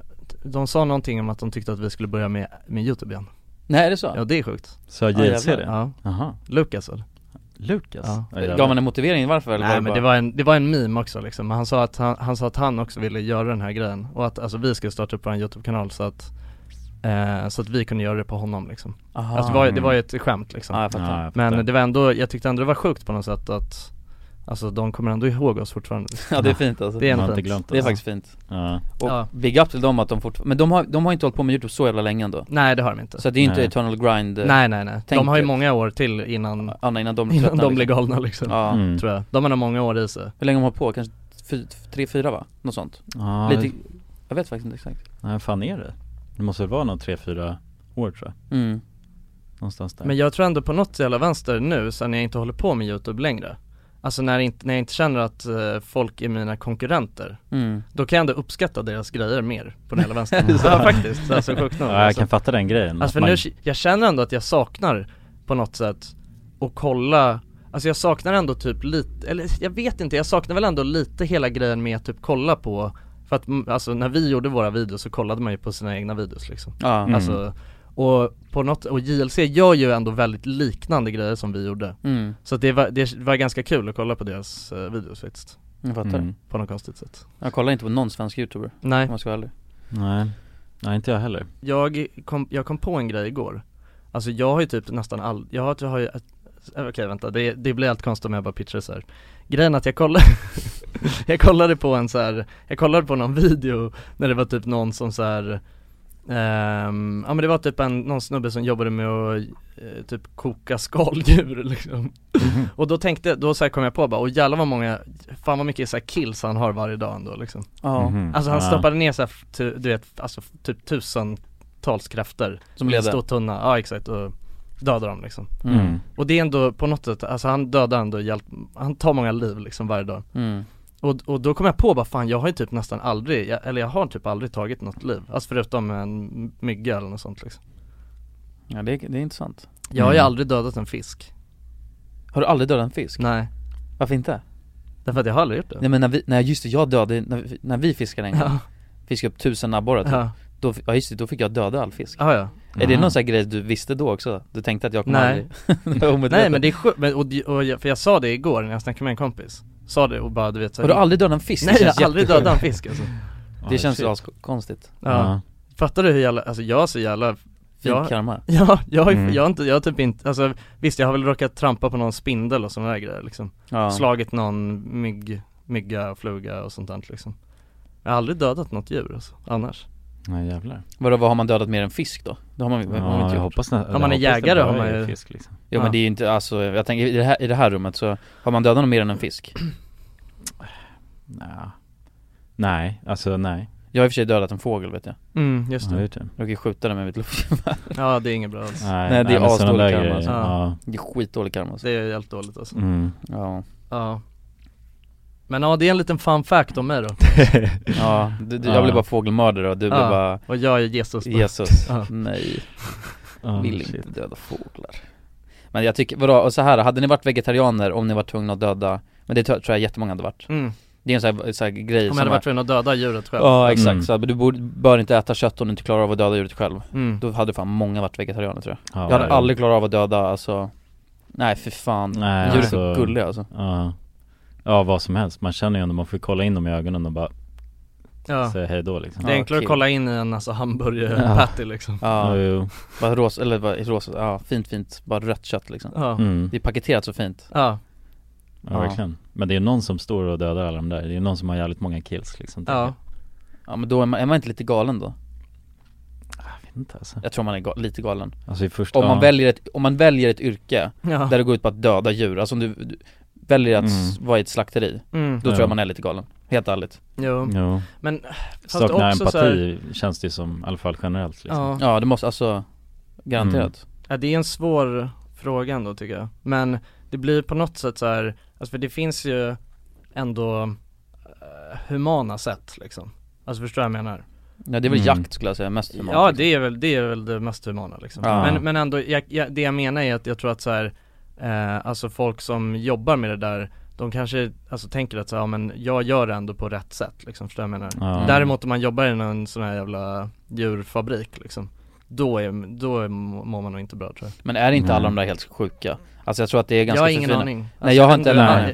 de sa någonting om att de tyckte att vi skulle börja med, med YouTube igen. Nej, är det så? Ja, det är sjukt. Så J L C det? Ja. Aha. Lukas eller? Lukas? Ja. Ja, gav man en motivering varför? Eller? Nej, var det men bara... det, var en, det var en meme också liksom. Men han sa att han, han sa att han också ville göra den här grejen. Och att alltså, vi skulle starta upp på en YouTube-kanal så att Eh, så att vi kunde göra det på honom liksom. Alltså, det, var, det var ju ett skämt liksom. ah, jag fattar. Ah, jag fattar. Men det var ändå, jag tyckte ändå det var sjukt på något sätt att alltså, de kommer ändå ihåg oss fortfarande liksom. Ja, det är fint alltså. Det är, fint. Inte glömt det är faktiskt fint ah. Och ah. big up till dem att de fortfarande. Men de har, de har inte hållit på med YouTube så jävla länge ändå. Nej, det har de inte. Så det är ju inte eternal grind. Nej, nej, nej. De har ju många år till innan, ah, nej, innan de, innan tröttnar, de blir galna liksom. ah. mm. Tror jag. De har nog många år i sig. Hur länge de har på? Kanske tre fyra va? Något sånt. ah. Lite, jag vet faktiskt inte exakt. Nej, fan är det? Det måste vara någon tre fyra år tror jag. Mm. Någonstans där. Men jag tror ändå på något jävla vänster nu sen jag inte håller på med YouTube längre. Alltså när jag inte, när jag inte känner att uh, folk är mina konkurrenter. Mm. Då kan jag ändå uppskatta deras grejer mer på den jävla vänstern. Ja, faktiskt. Alltså, sjukt nog, ja, jag alltså. kan fatta den grejen. Alltså, för man... nu, jag känner ändå att jag saknar på något sätt att kolla. Alltså jag saknar ändå typ lite. Eller jag vet inte. Jag saknar väl ändå lite hela grejen med att typ kolla på. För att alltså, när vi gjorde våra videos så kollade man ju på sina egna videos liksom. ah, mm. alltså, och, på något, och J L C gör ju ändå väldigt liknande grejer som vi gjorde. mm. Så att det, var, det var ganska kul att kolla på deras uh, videos faktiskt. Jag fattar. Mm. På något konstigt sätt. Jag kollar inte på någon svensk youtuber. Nej. Man ska aldrig. Nej. Nej, inte jag heller. Jag kom, jag kom på en grej igår. Alltså jag har ju typ nästan all... Jag har, jag har ju... Okej, okay, vänta. Det, det blir helt konstigt om jag bara pitchar så här. Grejen att jag kollade... jag kollade på en så här... Jag kollade på någon video när det var typ någon som så här... Um, ja, men det var typ en, någon snubbe som jobbade med att uh, typ koka skaldjur liksom. Mm-hmm. Och då tänkte... Då så här kom jag på bara... Och jävlar vad många... Fan vad mycket så här kills han har varje dag ändå liksom. Mm-hmm. Alltså han stoppade ner så här... Tu, du vet, alltså typ tusentals kräftor. Som ledde. Stå tunna. Ja, exakt. Och... dödar dem liksom. Mm. Och det är ändå på något sätt, alltså han dödar ändå hjälp, han tar många liv liksom varje dag. Mm. Och, och då kom jag på bara fan jag har ju typ nästan aldrig, jag, eller jag har typ aldrig tagit något liv. Alltså förutom en mygga eller något sånt liksom. Ja, det, det är intressant. Jag har ju mm. aldrig dödat en fisk. Har du aldrig dödat en fisk? Nej. Varför inte? Därför att jag har aldrig gjort det. Nej men när vi, när just det, jag dödade, när vi, när vi fiskade en gång, ja. fiskade upp tusen abborrar typ. Ja. Då, ja just det, då fick jag döda all fisk. Ah, ja. Är mm. det någon sån här grej du visste då också? Du tänkte att jag kommer aldrig... Nej, men det är sjukt. För jag sa det igår när jag snackade med en kompis. Sa det och bara, du vet... Så har du aldrig dödat en fisk? Nej, jag har aldrig dödat en fisk. Alltså. det oh, känns så konstigt. Ja. Ja. Fattar du hur jävla... Alltså jag är så jävla... Fint karma. Ja, jag har mm. jag, jag typ inte... Alltså, visst, jag har väl råkat trampa på någon spindel och sådana där grejer. Liksom. Ja. Slagit någon mygg, mygga, fluga och sånt där. Liksom. Jag har aldrig dödat något djur alltså, annars. Nej, jävlar. Vadå, vad har man dödat mer än fisk då? Då har man, ja, man inte jag hoppas när, om man är jägare har man ju fisk liksom. Jo, ja. Men det är ju inte alltså jag tänker i det här i det här rummet så har man dödat någon mer än en fisk. Nej. Nej, alltså nej. Jag har i och för sig dödat en fågel vet jag. Mm, just det. Ja, jag kan skjuta den med mitt luftgevär. Ja, det är inget bra alls. Nej, nej, det är asdålig karma alltså. Ja. Det är skitdålig karma alltså. Det är helt dåligt alltså. Mm. Ja. Ja. Men ja, det är en liten fun fact om mig då. ja, du, du, jag blev bara fågelmördare och du blev ja. bara... Och jag är Jesus då. Jesus, ja. nej. Oh, vill shit. inte döda fåglar. Men jag tycker, vadå, och så här, hade ni varit vegetarianer om ni var tvungna att döda... Men det tror jag jättemånga hade varit. Mm. Det är en sån här, sån här grej om som... Om jag hade varit tvungna att döda djuret själv. Ja, exakt. Mm. Så, du borde, bör inte äta kött om du inte klarar av att döda djuret själv. Mm. Då hade fan många varit vegetarianer tror jag. Ja, jag hade ja, ja. aldrig klarat av att döda, alltså... Nej, för fan. Nej, djuret är alltså, gulliga alltså. Ja. Ja, vad som helst. Man känner ju när man får kolla in dem i ögonen och bara ja. säga hej då liksom. Det är enklare ah, okay. att kolla in en alltså, hamburgerpatty ja. liksom. Ja, ja, ja. Bara rosa, eller bara rosa, ja, fint, fint, bara rött kött liksom. Ja. Mm. Det är paketerat så fint. Ja. Ja, ja, verkligen. Men det är någon som står och dödar alla de där. Det är någon som har jävligt många kills liksom. Ja. Ja, men då är man, är man inte lite galen då? Jag vet inte alltså. Jag tror man är gal, lite galen. Alltså första, om man ja. väljer ett om man väljer ett yrke ja. där det går ut på att döda djur, alltså om du, du väljer att mm. vara i ett slakteri, mm. då tror jag man är lite galen. Helt ärligt. Jo. jo. Men fast också empati så här, känns det som i alla fall generellt liksom. Ja, ja det måste alltså garanterat. Mm. Ja, det är en svår fråga ändå tycker jag. Men det blir på något sätt så här, alltså för det finns ju ändå uh, humana sätt liksom. Alltså förstår jag vad jag menar. Ja, det är väl mm. jakt skulle jag säga mest humana. Ja, det är väl det, är väl det mest humana liksom. Ah. Men men ändå jag, jag, det jag menar är att jag tror att så här eh, alltså folk som jobbar med det där, de kanske alltså tänker att så här, ja, men jag gör det ändå på rätt sätt liksom, förstår jag menar. Ah. Däremot om man jobbar i någon sån här jävla djurfabrik liksom, då är då är, mår man nog inte bra tror jag. Men är det inte mm. alla de där helt sjuka? Alltså jag tror att det är ganska jag har ingen aning. Alltså, nej, jag har inte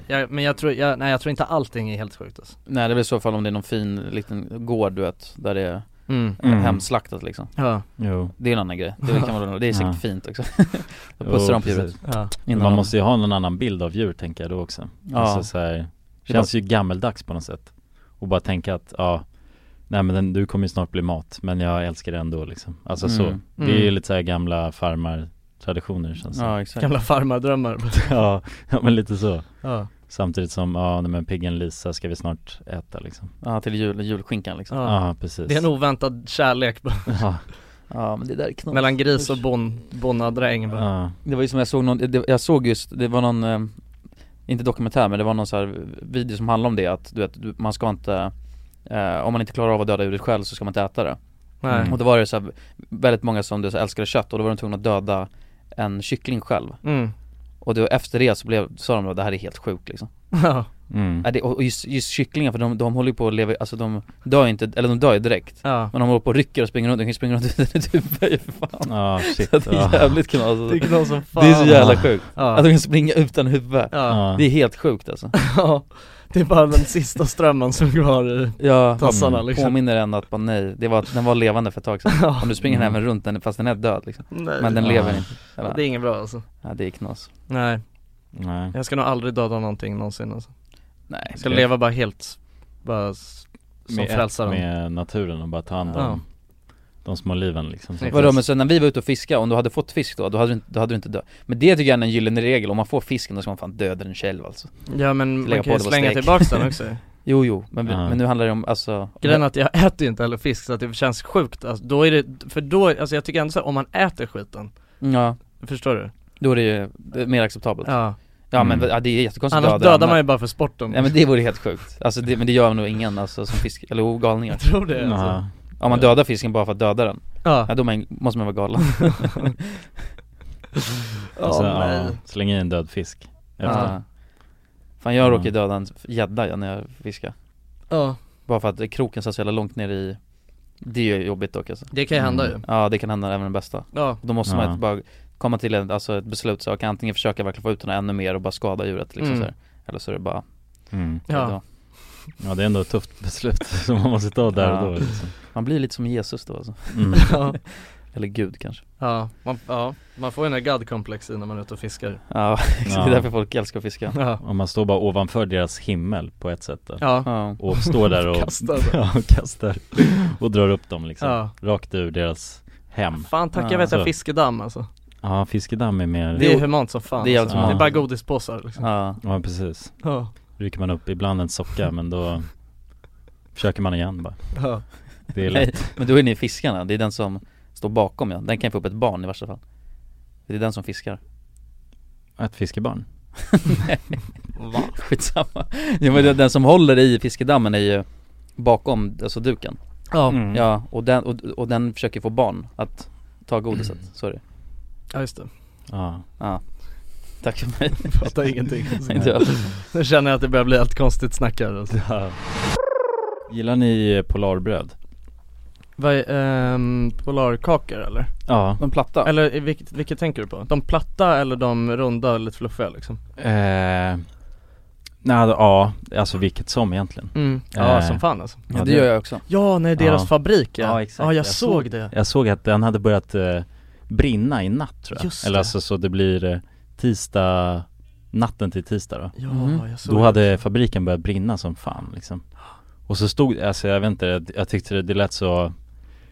jag, jag, men jag tror jag, nej jag tror inte allting är helt sjukt alltså. Nej, det blir i så fall om det är någon fin liten gård du vet där det är mm. hemslaktat liksom. Ja. Jo. Det är en annan grej. Det kan vara det är säkert ja. fint också. Jag pussar om på djuret. Ja. Man måste ju ha någon annan bild av djur tänker jag då också. Ja. Alltså så här, känns ju gammeldags på något sätt. Och bara tänka att ja, nej men den, du kommer ju snart bli mat, men jag älskar det ändå liksom. Alltså mm. så. Det är ju lite så här gamla farmar traditioner känns det. Ja, exakt. Gamla farmardrömmar. ja, ja, men lite så. Ja. Samtidigt som, ja, men piggen Lisa ska vi snart äta liksom. Ja, till jul, julskinkan liksom. Ja. ja, precis. Det är en oväntad kärlek. ja. ja, men det där är knall. Mellan gris och bon, bonnadräng. Ja. Det var ju som jag såg någon, det, jag såg just, det var någon, eh, inte dokumentär, men det var någon så här video som handlade om det, att du vet, man ska inte, eh, om man inte klarar av att döda djuret själv så ska man inte äta det. Mm. Och då var det så här, väldigt många som så här, älskade kött och då var de tvungna att döda en kyckling själv. Mm. Och då efter det så blev sa de att det här är helt sjukt liksom. Ja. Mm. Och just, just kycklingar för de de håller ju på att leva, alltså de dör inte eller de dör ju direkt. Ja. Men de håller på och rycker och springer runt, de kan springa runt utan huvud för fan. Ja, shit. Det är jävligt knas alltså. Det är knas som fan. Det är så jävla sjukt. Ja. Att de kan springa utan huvud. Ja. Det är helt sjukt alltså. Ja. Det är bara den sista strömmen som går i ja, tassarna liksom. Påminner ändå att man, nej, det var, den var levande för ett tag sedan. Ja. Om du springer mm. även runt den fast den är död liksom. Nej. Men den ja. lever inte. Eller? Det är inget bra alltså. Ja, det är knas. Nej. nej. Jag ska nog aldrig döda någonting någonsin alltså. Nej. Jag ska det... leva bara helt bara som med, frälsaren. Med naturen och bara ta hand om ja. de små liven liksom. Vadå, men så när vi var ute och fiskade och du hade fått fisk då, då hade du inte, då hade du inte död. Men det tycker jag är en gyllene regel. Om man får fisken då ska man fan döda den själv alltså. Ja, men man kan ju slänga tillbaka den också. Jo, jo. Men, uh-huh. men nu handlar det om alltså... Grejen att jag äter ju inte heller fisk så att det känns sjukt. Alltså, då är det, för då, alltså jag tycker ändå så här, om man äter skiten. Ja. Förstår du? Då är det ju mer acceptabelt. Ja. Ja, mm. men ja, det är jättekonstigt. Annars dödar man men... ju bara för sporten. Ja, men det vore helt sjukt. Alltså, det, men det gör nog ingen alltså, som fisk... Eller ogalningar. Jag tror det alltså. Uh-huh. Om man dödar fisken bara för att döda den. Ja. Ja, då man, måste man vara galen. alltså, oh, ja, släng i en död fisk. Ja. Fan, jag mm. råkade döda en gädda när jag fiskade. Ja. Bara för att kroken satt så jävla långt ner i... Det är ju jobbigt dock. Alltså. Det kan ju hända mm. ju. Ja, det kan hända även den bästa. Ja. Då måste ja. man bara komma till en, alltså ett beslut. Så kan antingen försöka verkligen få ut den ännu mer och bara skada djuret. Liksom, mm. så här. Eller så är det bara... Mm. Ja. Ja, det är ändå ett tufft beslut som man måste ta där och då. Liksom. Man blir lite som Jesus då. Alltså. Mm. Ja. Eller Gud kanske. Ja, man, ja, man får ju en God-komplex när man är ute och fiskar. Ja, det är därför folk älskar att fiska. Ja. Och man står bara ovanför deras himmel på ett sätt. Då. Ja. Och står där och kastar. Ja, och kastar och drar upp dem liksom. Ja. Rakt ur deras hem. Fan, tack ja. jag vet jag fiskedamm alltså. Ja, fiskedamm är mer... Det är humant som fan. Det är, alltså. ja. det är bara godispåsar liksom. Ja, ja precis. Ja. Rycker man upp ibland en socka, men då försöker man igen bara. Ja. Det är lätt. Nej, men då är ni fiskarna. Det är den som står bakom. Ja. Den kan få upp ett barn i värsta fall. Det är den som fiskar. Ett fiskebarn? Nej. Va? Skitsamma. Ja, men den som håller i fiskedammen är ju bakom alltså duken. Ja. Mm. Ja, och, den, och, och den försöker få barn att ta godiset. Mm. Sorry. Ja, just det. Ja. Ja. Tack för mig. Jag fattar ingenting. Nu känner jag att det börjar bli allt konstigt snack här. Alltså. Ja. Gillar ni polarbröd? Vad är, um, polarkakor eller? Ja. De platta. Eller vilket, vilket tänker du på? De platta eller de runda eller lite fluffiga liksom? Eh, Nej, ja, alltså vilket som egentligen. Mm. Ja, eh, som fan alltså. Ja, det, det gör jag också. Ja, när deras ja. fabrik. Ja, ja, exakt. Ja, jag, jag såg det. Jag såg att den hade börjat eh, brinna i natt, tror jag. Just eller det. Alltså så det blir eh, tisdag, natten till tisdag då. Ja, mm. jag såg. Då hade det. Fabriken börjat brinna som fan liksom. Och så stod, alltså jag vet inte, jag tyckte det, det lät så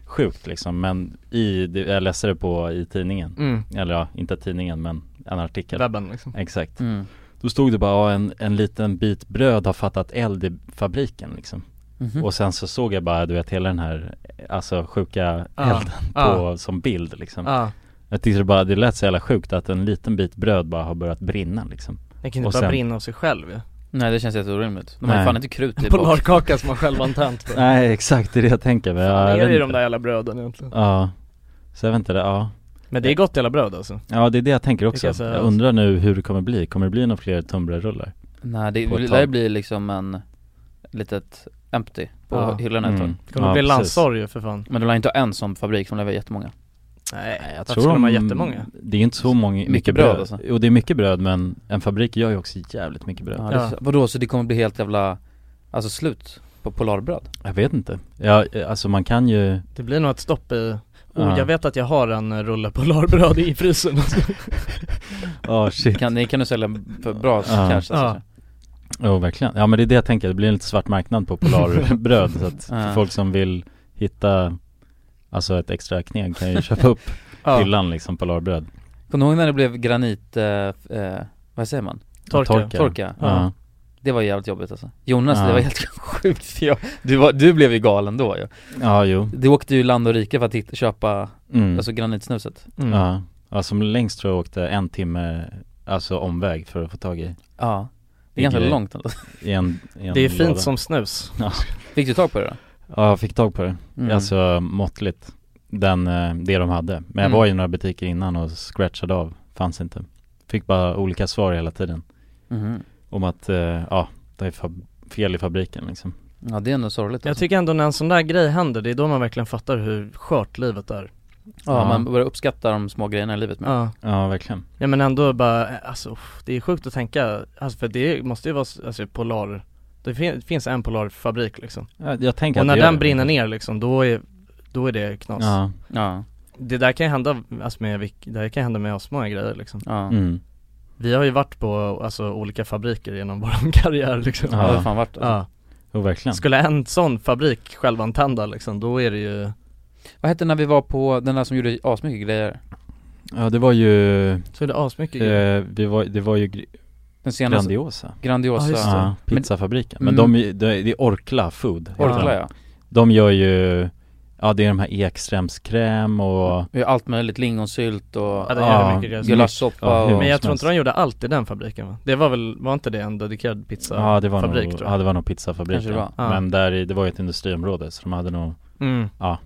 sjukt liksom, men i, jag läste det på i tidningen. Mm. Eller ja, inte tidningen, men en artikel. Webben liksom. Exakt. Mm. Då stod det bara en, en liten bit bröd har fattat eld i fabriken liksom. Mm-hmm. Och sen så såg jag bara, du vet, hela den här alltså sjuka ah, elden ah. på som bild liksom. Ah. Jag tyckte det bara, det lät så jävla sjukt att en liten bit bröd bara har börjat brinna liksom. Det kan inte bara brinna av sig själv ju. Ja. Nej, det känns jätteorimligt. De har ju fan inte krut i bort. Polarkaka som man själv har tänt på. Nej, exakt, det är det jag tänker. Men jag det är ju de där jävla bröden egentligen. Ja, så jag vet inte det, ja. Men det är gott jävla bröd alltså. Ja, det är det jag tänker också. Jag, jag undrar nu hur det kommer bli. Kommer det bli några fler tunnbrödsrullar? Nej, det lär bli liksom en litet empty på ja. hyllan ett tag. Mm. Det kommer ja, bli landsorg för fan. Men det lär inte ha en som fabrik som lever jättemånga. Nej, jag tror de har jättemånga. Det är inte så många, mycket, mycket bröd. bröd alltså. Jo, det är mycket bröd, men en fabrik gör ju också jävligt mycket bröd. Ja, ja. Vadå, så det kommer bli helt jävla alltså slut på polarbröd? Jag vet inte. Ja, alltså man kan ju... Det blir nog ett stopp i... Oh, uh-huh. Jag vet att jag har en rulle polarbröd i frysen. Ja, oh, shit. Kan, det kan du sälja för bra uh-huh. kanske. Uh-huh. Jo, oh, verkligen. Ja, men det är det jag tänker. Det blir en lite svart marknad på polarbröd. Så att uh-huh. folk som vill hitta alltså ett extra knäg kan ju köpa upp hyllan uh-huh. liksom polarbröd. Kommer du ihåg när det blev granit... Uh, uh, vad säger man? Torka. Torka. Torka. Uh-huh. Uh-huh. Det var ju jävligt jobbigt alltså. Jonas, ja. det var helt sjukt. För jag, du, var, du blev ju galen då. Ja, ja jo. Du åkte ju land och rike för att hitta, köpa mm. alltså, granitsnuset. Mm. Ja. ja, som längst tror jag åkte en timme alltså omväg för att få tag i. Ja, det är ganska i, långt. Alltså. I en, i en det är fint låda. Som snus. Ja. Fick du tag på det då? Ja, jag fick tag på det. Mm. Alltså måttligt. Den, det de hade. Men jag mm. var ju i några butiker innan och scratchade av. Fanns inte. Fick bara olika svar hela tiden. Mm. Om att, eh, ja, det är fab- fel i fabriken liksom. Ja, det är ändå sorgligt. Alltså. Jag tycker ändå när en sån där grej händer, det är då man verkligen fattar hur skört livet är. Ja, ja. Man börjar uppskatta de små grejerna i livet med. Ja, ja verkligen. Ja, men ändå bara, alltså, det är sjukt att tänka. Alltså, för det måste ju vara alltså, polar. Det fin- finns en polarfabrik liksom. Ja, jag tänker och när den brinner ner liksom, då är, då är det knas. Ja. ja. Det där kan ju hända, alltså, med, det där kan hända med oss många grejer liksom. Ja. Mm. Vi har ju varit på alltså, olika fabriker genom vår karriär. Liksom. Ja, det har fan varit. Alltså. Ja. Oh, verkligen. Skulle en sån fabrik självantända, liksom, då är det ju... Vad hette när vi var på den där som gjorde asmycket grejer? Ja, det var ju... Så är det asmycket eh, grejer? Det var, det var ju gr... den senaste... Grandiosa. Grandiosa. Ah, ja, pizzafabriken. Men mm. de, de, det är Orkla Food. Orkla, ja. De gör ju... Ja, det är de här ekstremskräm och... Allt möjligt, lingonsylt och... Ja, det är ja, gulaschsoppa ja, och... Men jag tror inte de gjorde allt i den fabriken, va? Det var väl, var inte det en dedikerad pizzafabrik? Ja, det var nog, ja, det var nog pizzafabrik. Ja. Men där i, det var ju ett industriområde så de hade nog... Mm. Ja,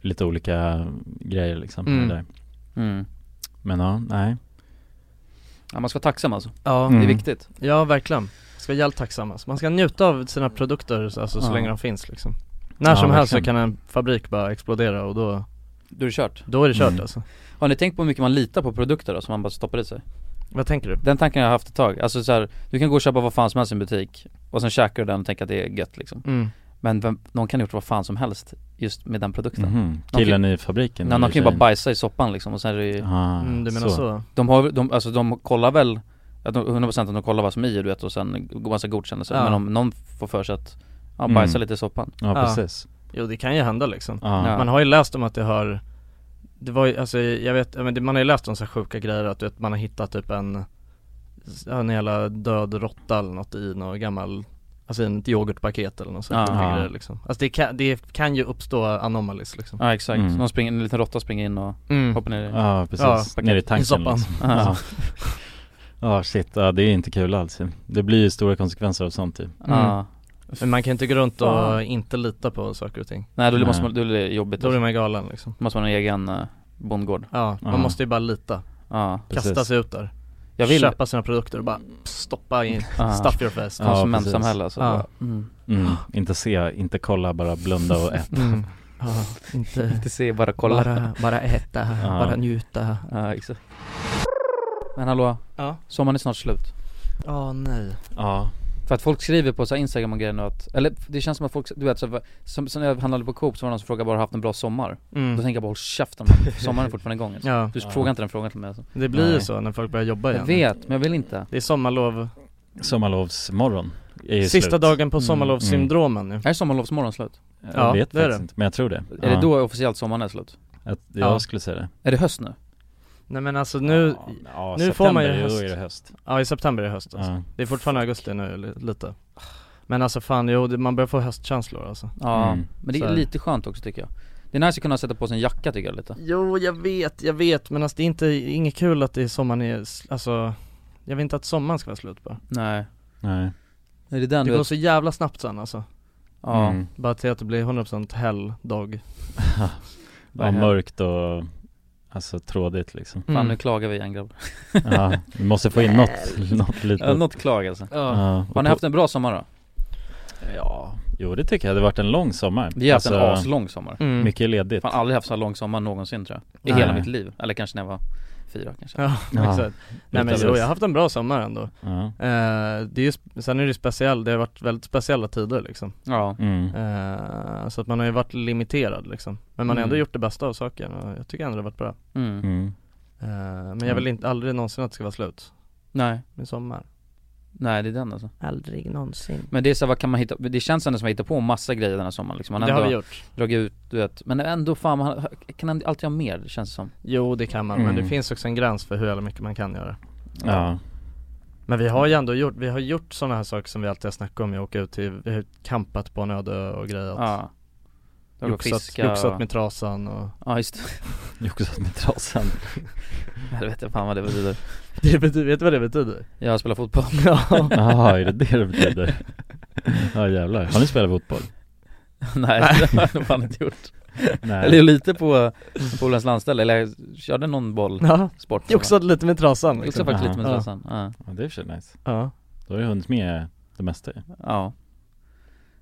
lite olika grejer liksom. Mm. Där. Mm. Men ja, nej. Ja, man ska vara tacksam alltså. Ja, mm. det är viktigt. Ja, verkligen. Man ska vara jävligt tacksam alltså. Man ska njuta av sina produkter alltså, så ja. länge de finns liksom. När som ja, helst så kan en fabrik bara explodera och då... Då är det kört. Då är det kört mm. alltså. Har ni tänkt på hur mycket man litar på produkter då som man bara stoppar i sig? Vad tänker du? Den tanken jag har haft ett tag. Alltså så här, du kan gå och köpa vad fan som helst i en butik och sen käkar du den och tänker att det är gött liksom. Mm. Men vem, någon kan ha gjort vad fan som helst just med den produkten. Mm-hmm. Killen kan, i fabriken? Nej, någon kan ju bara bajsa i soppan liksom och sen är det ju... Ah, mm, det menar så. så. De, har, de, alltså, de kollar väl... hundra procent att de kollar vad som är i, du vet, och sen går massa godkännelse. Ja. Men om någon får för sig att... Ja, bajsa mm. lite i soppan. Ja, precis. Jo, det kan ju hända liksom. Ja. Man har ju läst om att det har... Det var ju, alltså, jag vet, man har ju läst om så sjuka grejer att vet, man har hittat typ en, en hela död råtta eller något i någon gammal... Alltså i ett yoghurtpaket eller något sånt. Ja. Liksom. Alltså det kan, det kan ju uppstå anomalies liksom. Ja, exakt. Mm. Någon springer, en liten råtta springer in och mm. hoppar ner i... Ja, precis. Ja, ner i tanken. I soppan. Liksom. Ja. Ja, shit. Ja, det är inte kul alls. Det blir ju stora konsekvenser av sånt typ. Mm. Ja. Men man kan inte gå runt och ja. inte lita på saker och ting. Nej, då blir, måste man, då blir det jobbigt. Då blir man galen liksom. Måste man ha en egen uh, bondgård. Ja, man ja. måste ju bara lita. Ja, kasta precis. sig ut där. Jag vill köpa sina produkter och bara stoppa in ja. stuff your face. Ja, konsumentsamhälle alltså. Ja. Mm. Mm. Inte se, inte kolla, bara blunda och äta. Mm. Ja, inte, inte se, bara kolla. Bara, bara äta, ja. bara njuta. Ja, exakt. Men hallå, ja. sommaren är snart slut. Ja, oh, nej. Ja. För att folk skriver på så här Instagram och grejer nu att, eller det känns som att folk, du vet så, som, som när jag handlade på Coop så var någon som frågade bara haft en bra sommar. Mm. Då tänker jag bara håll käften, sommaren är fortfarande igång alltså. Ja. Du ja. frågar inte den frågan till mig alltså. Det blir ju så när folk börjar jobba igen. Jag vet, men jag vill inte. Det är sommarlov. Sommarlovsmorgon är sista slut. Dagen på sommarlovssyndromen mm. nu. Är sommarlovsmorgon slut? Jag ja, vet det faktiskt inte, men jag tror det. Är ja. det då officiellt sommaren är slut? Att, jag ja. skulle säga det. Är det höst nu? Nej men alltså nu ja, ja, nu får man ju höst. Är det höst. Ja, i september är det höst alltså. Ja. Det är fortfarande augusti nu lite. Men alltså fan, jo, man börjar få höstkänslor alltså. Ja, mm. men det är så. Lite skönt också tycker jag. Det är nice att kunna sätta på sig en jacka tycker jag lite. Jo, jag vet, jag vet, men alltså det är inte inget kul att det är sommaren är alltså. Jag vet inte att sommaren ska vara slut bara. Nej. Nej. Är det den det går vet? Så jävla snabbt sen alltså. Ja, mm. bara till att det blir hundra procent helldag. Ja, mörkt och alltså trådigt liksom. Mm. Fan, nu klagar vi igen grabbar. Ja, vi måste få in något, något lite. Ja, något klag alltså. Ja. Ja. Har ni haft en bra sommar då? Ja, jo det tycker jag. Det har varit en lång sommar. Vi har haft alltså, en aslång sommar. Mm. Mycket ledigt. Fan, aldrig haft så här lång sommar någonsin tror jag. I Nej. hela mitt liv. Eller kanske när jag var fyra kanske. Ja, ja. Exakt. Nej, men jo, jag har haft en bra sommar ändå. Ja. Eh, det är ju, sen är det speciellt. Det har varit väldigt speciella tider liksom. Ja. Mm. Eh, så att man har ju varit limiterad liksom. Men man har mm. ändå gjort det bästa av saken. Och jag tycker ändå det har varit bra. Mm. Mm. Eh, men jag vill inte, aldrig någonsin att det ska vara slut. Nej. Min sommar. Nej, det är den alltså. Aldrig någonsin. Men det är så vad kan man hitta, det känns ändå som att hitta på en massa grejer den här sommaren liksom. Man det ändå har vi gjort. Dragit ut, du vet. Men ändå fan, man kan alltid ha mer, det känns som. Jo, det kan man, mm. men det finns också en gräns för hur mycket man kan göra. Ja. ja. Men vi har ju ändå gjort, vi har gjort sådana här saker som vi alltid har snackat om. Jag åker ut till, vi har kampat på en öde och grejer. Ja. Joksat, joksat och... med trasan och... Ja, just det. Joksat med trasan. Jag vet inte fan vad det betyder. Det betyder, vet du vad det betyder? Jag spelar fotboll. Ja, Aha, är det det det betyder? Ja, jävlar. Har ni spelat fotboll? Nej, det har jag fan inte gjort. Nej. Eller lite på Polens landställe. Eller jag körde någon boll ja. sport. Joksat lite med trasan. Joksat liksom. faktiskt lite med ja. trasan. Ja. Ja, det är för sig nice. Ja. Då har ju hunnit med det mesta. Ja.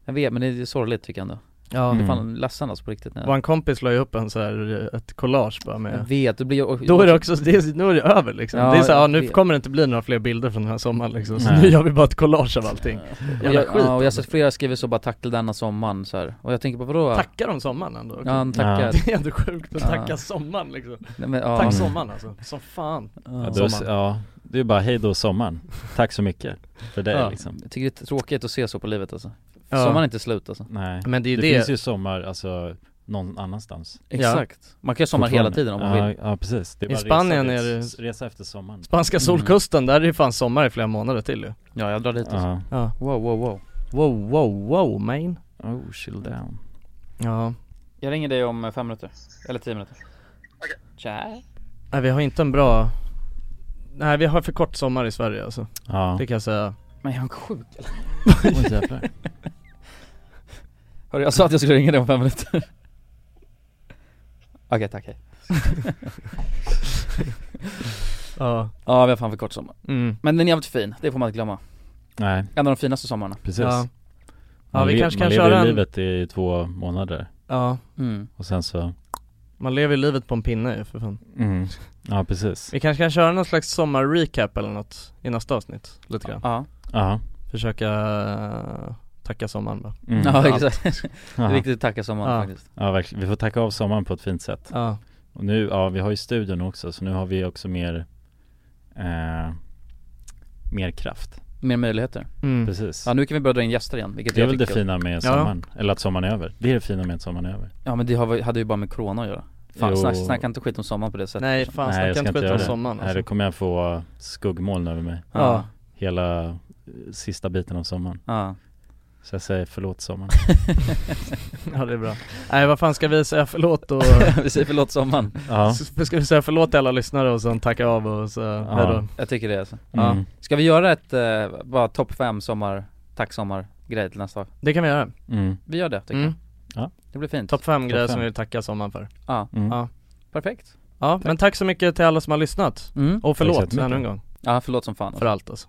Jag vet, men det är sorgligt tycker jag ändå. Ja, mm. det fan ledsen alltså på riktigt. Vår kompis la ju upp en så här ett collage bara med. Jag vet, det blir och, då är det också det är, nu är det över liksom. Ja, det är så här, ja, nu vet. Kommer det inte bli några fler bilder från den här sommaren liksom. Så Nej. nu gör vi bara ett collage av allting. Ja, jag, ja, och jag ser flera skriver så bara tack till denna sommaren så här. Och jag tänker på vadå? Tackar de sommaren ändå. Okay. Ja, tackar. Ja. Det är ändå sjukt att tacka ja. sommaren liksom. Nej, men, ja. Tack sommaren alltså. Som fan. Ja, sommaren. Då, ja. Det är bara hej då sommaren. Tack så mycket för dig ja. liksom. Jag tycker det är tråkigt att se så på livet alltså. Ja. Sommaren är inte slut alltså. Nej. Men det är ju det, det finns ju sommar alltså någon annanstans. Exakt. Ja. Man kan ju sommar hela tiden om man ja, vill. Ja, precis. Det är bara I Spanien resa, är det resa efter sommaren. Spanska solkusten, mm. där är det fan sommar i flera månader till ju. Ja, jag drar dit alltså. Ja. Ja. Wow, wow, wow. Wow, wow, wow, man. Oh, chill down. Ja. Jag ringer dig om fem minuter. Eller tio minuter. Okej. Okay. Nej, vi har inte en bra... Nej, vi har för kort sommar i Sverige alltså. Ja. Det kan jag säga. Men jag är sjuk eller? Oj, jävlar. Hörru, jag sa att jag skulle ringa dig om fem minuter. Okej, okay, tack. Hej. ja. ja, vi har fan för kort sommar. Mm. Men den är jävligt fin, det får man inte glömma. Nej. En av de finaste sommarna. Precis. Ja, ja vi le- kanske kan köra en... Man lever livet i två månader. Ja. Mm. Och sen så... Man lever livet på en pinne, för fan. Mm. Ja, precis. Vi kanske kan köra någon slags sommar-recap eller något i nästa avsnitt, lite grann. Ja. Ja. Försöka... Tacka sommaren bara. Mm. Ja, exakt. Det är riktigt tacka sommaren ja. faktiskt. Ja, verkligen. Vi får tacka av sommaren på ett fint sätt. Ja. Och nu, ja, vi har ju studion också. Så nu har vi också mer eh, mer kraft. Mer möjligheter. Mm. Precis. Ja, nu kan vi börja dra in gäster igen. Vilket det är väl det fina med sommaren. Ja. Eller att sommaren är över. Det är det fina med att sommaren är över. Ja, men det har, hade ju bara med corona att göra. Fan, snack, snacka inte skit om sommaren på det sättet. Nej, fan, Nej, snacka inte skit om det. sommaren. Alltså. Nej, då kommer jag få skuggmoln över mig. Ja. Hela sista biten av sommaren. Ja. Så jag säger förlåt sommaren. Ja, det är bra. Nej, vad fan ska vi säga förlåt? Och... vi säger förlåt sommaren. Ja. Ska vi säga förlåt till alla lyssnare och sen tacka av och så... Ja. Då? Jag tycker det. Alltså. Mm. Ja. Ska vi göra ett eh, bara topp fem sommar, tack sommar grej till nästa dag? Det kan vi göra. Mm. Vi gör det, tycker mm. jag. Ja. Det blir fint. Topp fem grejer som vi vill tacka sommaren för. Ja. Mm. ja. Perfekt. Ja, tack. Men tack så mycket till alla som har lyssnat. Mm. Och förlåt ännu en gång. Ja, förlåt som fan. För allt alltså.